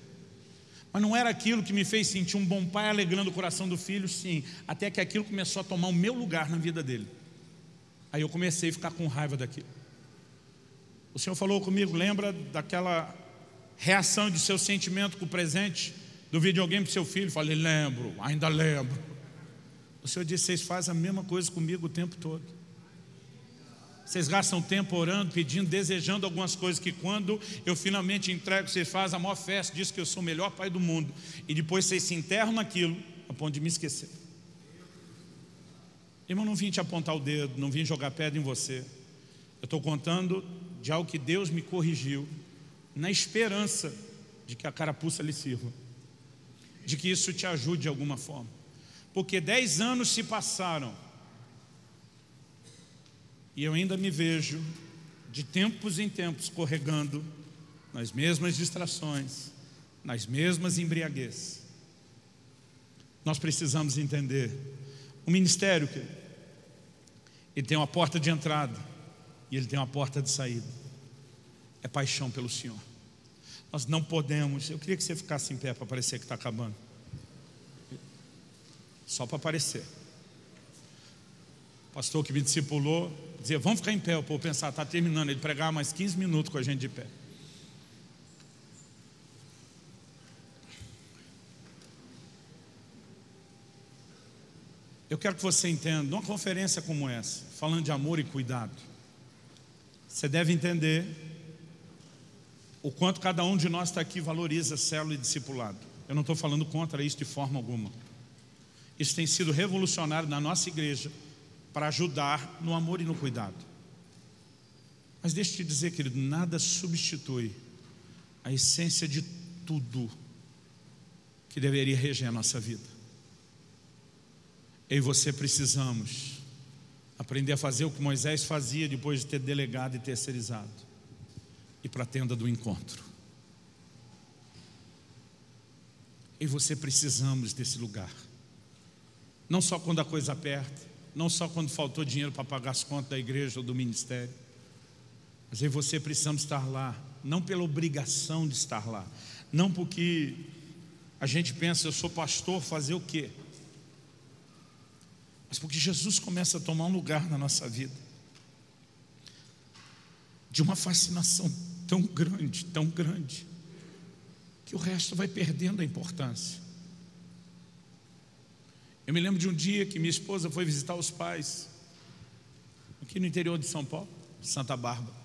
Mas não era aquilo que me fez sentir um bom pai alegrando o coração do filho, sim, até que aquilo começou a tomar o meu lugar na vida dele. Aí eu comecei a ficar com raiva daquilo. O Senhor falou comigo, lembra daquela reação de seu sentimento com o presente do videogame para seu filho? Falei, lembro, ainda lembro. O Senhor disse, vocês fazem a mesma coisa comigo o tempo todo. Vocês gastam tempo orando, pedindo, desejando algumas coisas que quando eu finalmente entrego, vocês fazem a maior festa, diz que eu sou o melhor pai do mundo, e depois vocês se enterram naquilo a ponto de me esquecer. Irmão, não vim te apontar o dedo, não vim jogar pedra em você. Eu estou contando de algo que Deus me corrigiu, na esperança de que a carapuça lhe sirva, de que isso te ajude de alguma forma. Porque dez anos se passaram e eu ainda me vejo de tempos em tempos corregando nas mesmas distrações, nas mesmas embriaguez. Nós precisamos entender o ministério, querido, ele tem uma porta de entrada e ele tem uma porta de saída. É paixão pelo Senhor. Nós não podemos. Eu queria que você ficasse em pé para parecer que está acabando, só para parecer. O pastor que me discipulou dizia, vamos ficar em pé. O povo pensar, está terminando. Ele pregava mais quinze minutos com a gente de pé. Eu quero que você entenda, numa conferência como essa, falando de amor e cuidado, você deve entender o quanto cada um de nós está aqui valoriza célula e discipulado. Eu não estou falando contra isso de forma alguma. Isso tem sido revolucionário na nossa igreja para ajudar no amor e no cuidado. Mas deixa eu te dizer, querido, nada substitui a essência de tudo que deveria reger a nossa vida. Eu e você precisamos aprender a fazer o que Moisés fazia depois de ter delegado e terceirizado, e para a tenda do encontro. Eu e você precisamos desse lugar, não só quando a coisa aperta, não só quando faltou dinheiro para pagar as contas da igreja ou do ministério, mas eu e você precisamos estar lá, não pela obrigação de estar lá, não porque a gente pensa, eu sou pastor, fazer o quê? Mas porque Jesus começa a tomar um lugar na nossa vida de uma fascinação tão grande, tão grande, que o resto vai perdendo a importância. Eu me lembro de um dia que minha esposa foi visitar os pais aqui no interior de São Paulo, Santa Bárbara.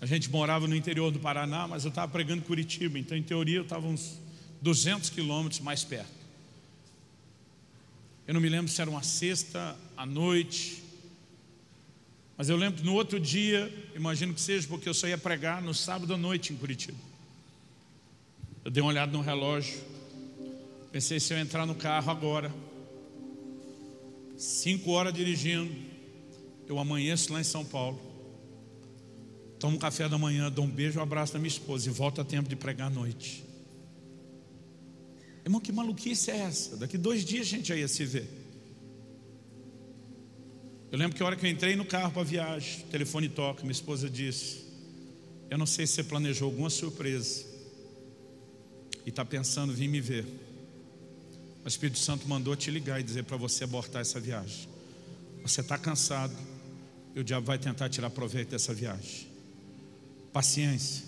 A gente morava no interior do Paraná, mas eu estava pregando em Curitiba, então em teoria eu estava uns duzentos quilômetros mais perto. Eu não me lembro se era uma sexta à noite, mas eu lembro que no outro dia, imagino que seja porque eu só ia pregar no sábado à noite em Curitiba. Eu dei uma olhada no relógio, pensei, se eu entrar no carro agora, cinco horas dirigindo, eu amanheço lá em São Paulo, tomo um café da manhã, dou um beijo, um abraço da minha esposa e volto a tempo de pregar à noite. Irmão, que maluquice é essa? Daqui dois dias a gente já ia se ver. Eu lembro que a hora que eu entrei no carro para a viagem, o telefone toca, minha esposa disse, eu não sei se você planejou alguma surpresa e está pensando em vir me ver, mas o Espírito Santo mandou te ligar e dizer para você abortar essa viagem. Você está cansado e o diabo vai tentar tirar proveito dessa viagem. Paciência.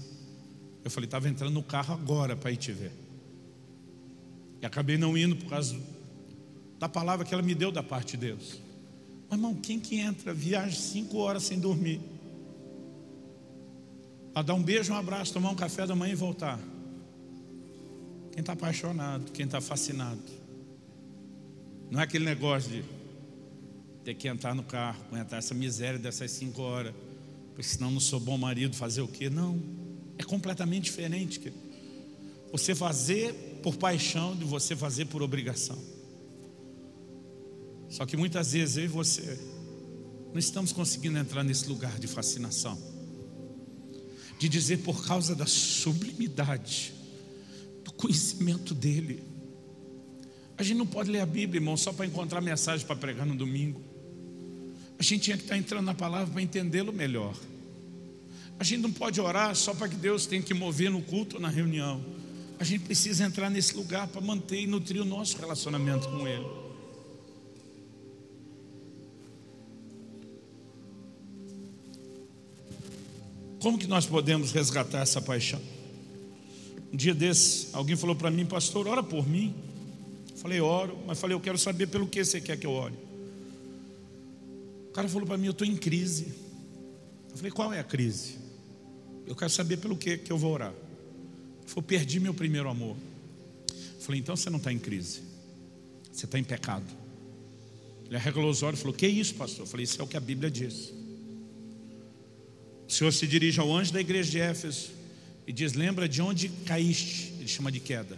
Eu falei, estava entrando no carro agora para ir te ver. E acabei não indo por causa da palavra que ela me deu da parte de Deus. Mas, irmão, quem que entra, viaja cinco horas sem dormir, a dar um beijo, um abraço, tomar um café da manhã e voltar. Quem está apaixonado, quem está fascinado, não é aquele negócio de ter que entrar no carro, aguentar essa miséria dessas cinco horas, porque senão não sou bom marido, fazer o quê? Não, é completamente diferente, querido. Você fazer por paixão de você fazer por obrigação. Só que muitas vezes eu e você não estamos conseguindo entrar nesse lugar de fascinação, de dizer por causa da sublimidade do conhecimento dele. A gente não pode ler a Bíblia, irmão, só para encontrar mensagem para pregar no domingo. A gente tinha que estar entrando na palavra para entendê-lo melhor. A gente não pode orar só para que Deus tenha que mover no culto, na reunião. A gente precisa entrar nesse lugar para manter e nutrir o nosso relacionamento com Ele. Como que nós podemos resgatar essa paixão? Um dia desse, alguém falou para mim: pastor, ora por mim. Falei: oro, mas falei: eu quero saber pelo que você quer que eu ore. O cara falou para mim: eu estou em crise. Eu falei: qual é a crise? Eu quero saber pelo que que eu vou orar. Ele falou: perdi meu primeiro amor. Eu falei: então você não está em crise, você está em pecado. Ele arregalou os olhos e falou: que isso, pastor? Eu falei: isso é o que a Bíblia diz. O Senhor se dirige ao anjo da igreja de Éfeso e diz: lembra de onde caíste. Ele chama de queda.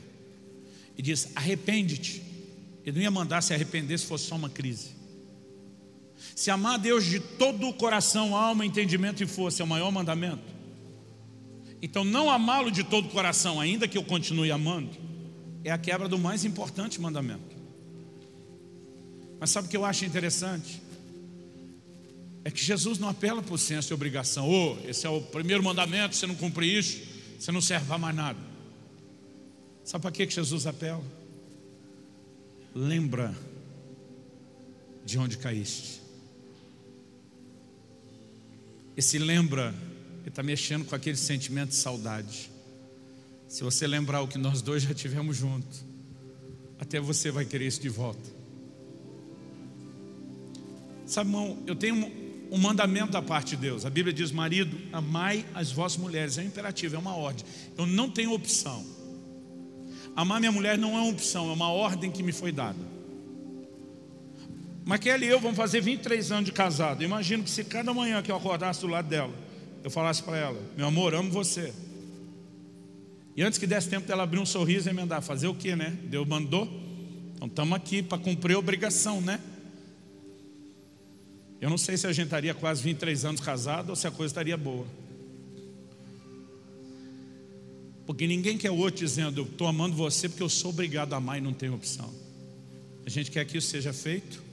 E diz: arrepende-te. Ele não ia mandar se arrepender se fosse só uma crise. Se amar a Deus de todo o coração, alma, entendimento e força é o maior mandamento. Então não amá-lo de todo o coração, ainda que eu continue amando, é a quebra do mais importante mandamento. Mas sabe o que eu acho interessante? É que Jesus não apela por senso de obrigação. Oh, esse é o primeiro mandamento, se você não cumprir isso, você não serve a mais nada. Sabe para que Jesus apela? Lembra de onde caíste. Esse lembra, ele está mexendo com aquele sentimento de saudade. Se você lembrar o que nós dois já tivemos juntos, até você vai querer isso de volta. Sabe, irmão, eu tenho um mandamento da parte de Deus. A Bíblia diz: marido, amai as vossas mulheres. É um imperativo, é uma ordem. Eu não tenho opção. Amar minha mulher não é uma opção, é uma ordem que me foi dada. Maquela e eu vamos fazer vinte e três anos de casado. Eu imagino que se cada manhã que eu acordasse do lado dela, eu falasse para ela: meu amor, amo você. E antes que desse tempo dela abrir um sorriso e emendar: fazer o que, né? Deus mandou. Então estamos aqui para cumprir a obrigação, né? Eu não sei se a gente estaria quase vinte e três anos casado ou se a coisa estaria boa. Porque ninguém quer o outro dizendo: eu estou amando você porque eu sou obrigado a amar e não tenho opção. A gente quer que isso seja feito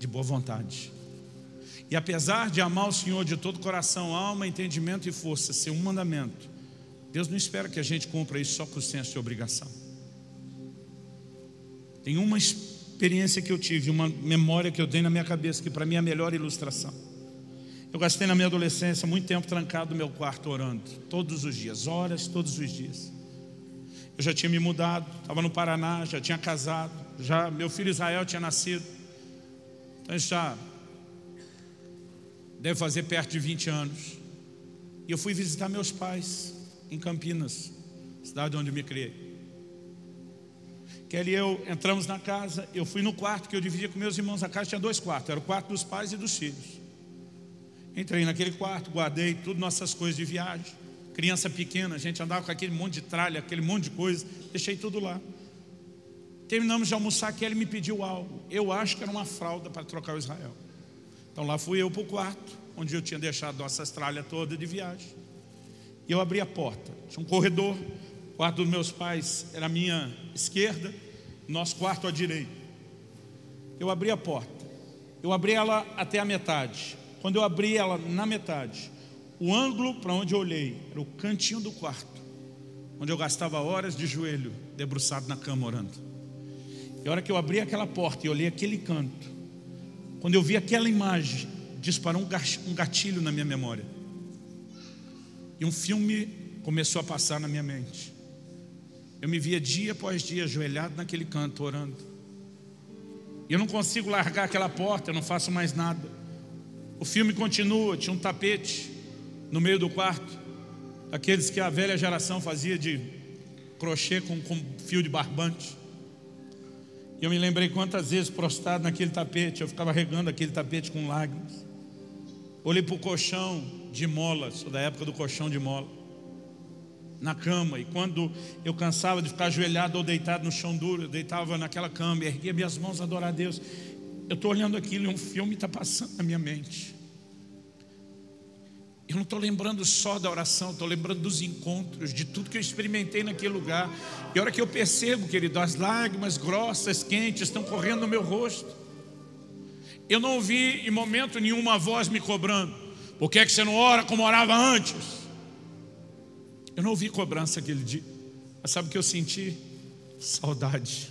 de boa vontade. E apesar de amar o Senhor de todo coração, alma, entendimento e força ser um mandamento, Deus não espera que a gente cumpra isso só por senso de obrigação. Tem uma experiência que eu tive, uma memória que eu tenho na minha cabeça, que para mim é a melhor ilustração. Eu gastei na minha adolescência muito tempo trancado no meu quarto orando, todos os dias, horas todos os dias. Eu já tinha me mudado, estava no Paraná, já tinha casado, já meu filho Israel tinha nascido. Então isso já deve fazer perto de vinte anos. E eu fui visitar meus pais em Campinas, cidade onde eu me criei. Kelly e eu entramos na casa, eu fui no quarto que eu dividia com meus irmãos. A casa tinha dois quartos, era o quarto dos pais e dos filhos. Entrei naquele quarto, guardei tudo, nossas coisas de viagem. Criança pequena, a gente andava com aquele monte de tralha, aquele monte de coisa. Deixei tudo lá. Terminamos de almoçar, que ele me pediu algo. Eu acho que era uma fralda para trocar o Israel. Então lá fui eu para o quarto, onde eu tinha deixado nossas tralhas todas de viagem. E eu abri a porta. Tinha um corredor. O quarto dos meus pais era à minha esquerda, nosso quarto à direita. Eu abri a porta. Eu abri ela até a metade. Quando eu abri ela na metade, o ângulo para onde eu olhei era o cantinho do quarto, onde eu gastava horas de joelho, debruçado na cama orando. E a hora que eu abri aquela porta e olhei aquele canto, quando eu vi aquela imagem, disparou um gatilho na minha memória. E um filme começou a passar na minha mente. Eu me via dia após dia ajoelhado naquele canto orando. E eu não consigo largar aquela porta, eu não faço mais nada. O filme continua, tinha um tapete no meio do quarto. Aqueles que a velha geração fazia de crochê com, com fio de barbante. E eu me lembrei quantas vezes prostrado naquele tapete, eu ficava regando aquele tapete com lágrimas. Olhei para o colchão de mola, sou da época do colchão de mola, na cama. E quando eu cansava de ficar ajoelhado ou deitado no chão duro, eu deitava naquela cama e erguia minhas mãos a adorar a Deus. Eu estou olhando aquilo e um filme está passando na minha mente. Eu não estou lembrando só da oração, estou lembrando dos encontros, de tudo que eu experimentei naquele lugar. E a hora que eu percebo, querido, as lágrimas grossas, quentes, estão correndo no meu rosto. Eu não ouvi em momento nenhum uma voz me cobrando: por que é que você não ora como orava antes? Eu não ouvi cobrança aquele dia. Mas sabe o que eu senti? Saudade.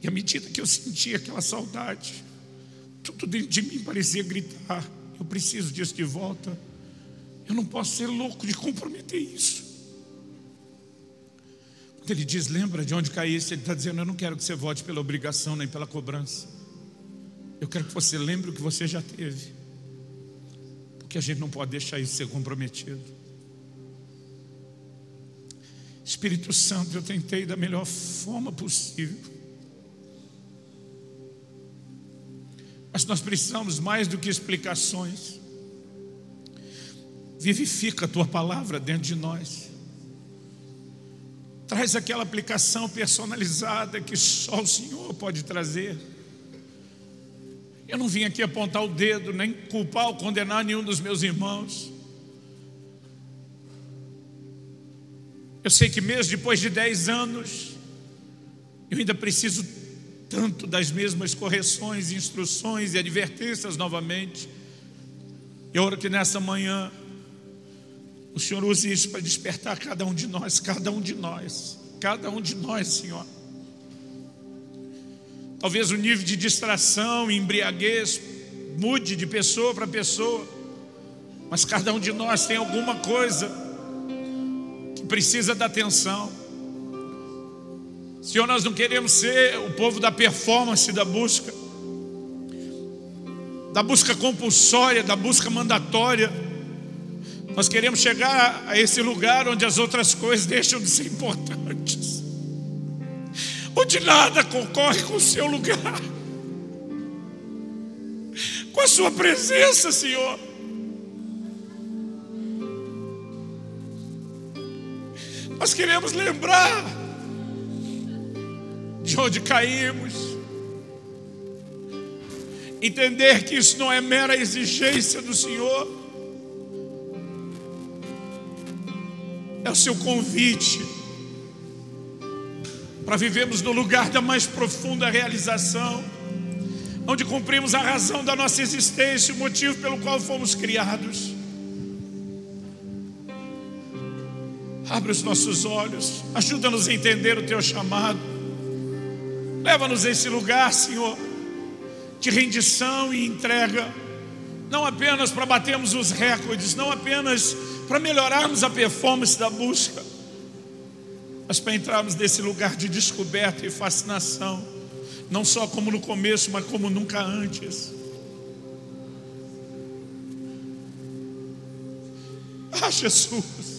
E à medida que eu sentia aquela saudade, tudo dentro de mim parecia gritar: eu preciso disso de volta. Eu não posso ser louco de comprometer isso. Quando ele diz: lembra de onde caíste, ele está dizendo: eu não quero que você volte pela obrigação nem pela cobrança. Eu quero que você lembre o que você já teve, porque a gente não pode deixar isso ser comprometido. Espírito Santo, eu tentei da melhor forma possível, mas nós precisamos mais do que explicações. Vivifica a tua palavra dentro de nós. Traz aquela aplicação personalizada que só o Senhor pode trazer. Eu não vim aqui apontar o dedo, nem culpar ou condenar nenhum dos meus irmãos. Eu sei que mesmo depois de dez anos, eu ainda preciso tanto das mesmas correções, instruções e advertências novamente. Eu oro que nessa manhã o Senhor use isso para despertar cada um de nós, cada um de nós, cada um de nós, Senhor. Talvez o nível de distração e embriaguez mude de pessoa para pessoa, mas cada um de nós tem alguma coisa que precisa da atenção. Senhor, nós não queremos ser o povo da performance, da busca, da busca compulsória, da busca mandatória. Nós queremos chegar a esse lugar onde as outras coisas deixam de ser importantes, onde nada concorre com o seu lugar, com a sua presença, Senhor. Nós queremos lembrar de onde caímos, entender que isso não é mera exigência do Senhor, é o seu convite para vivermos no lugar da mais profunda realização, onde cumprimos a razão da nossa existência, o motivo pelo qual fomos criados. Abre os nossos olhos, ajuda-nos a entender o teu chamado. Leva-nos a esse lugar, Senhor, de rendição e entrega, não apenas para batermos os recordes, não apenas para melhorarmos a performance da busca, mas para entrarmos nesse lugar de descoberta e fascinação, não só como no começo, mas como nunca antes. Ah, Jesus,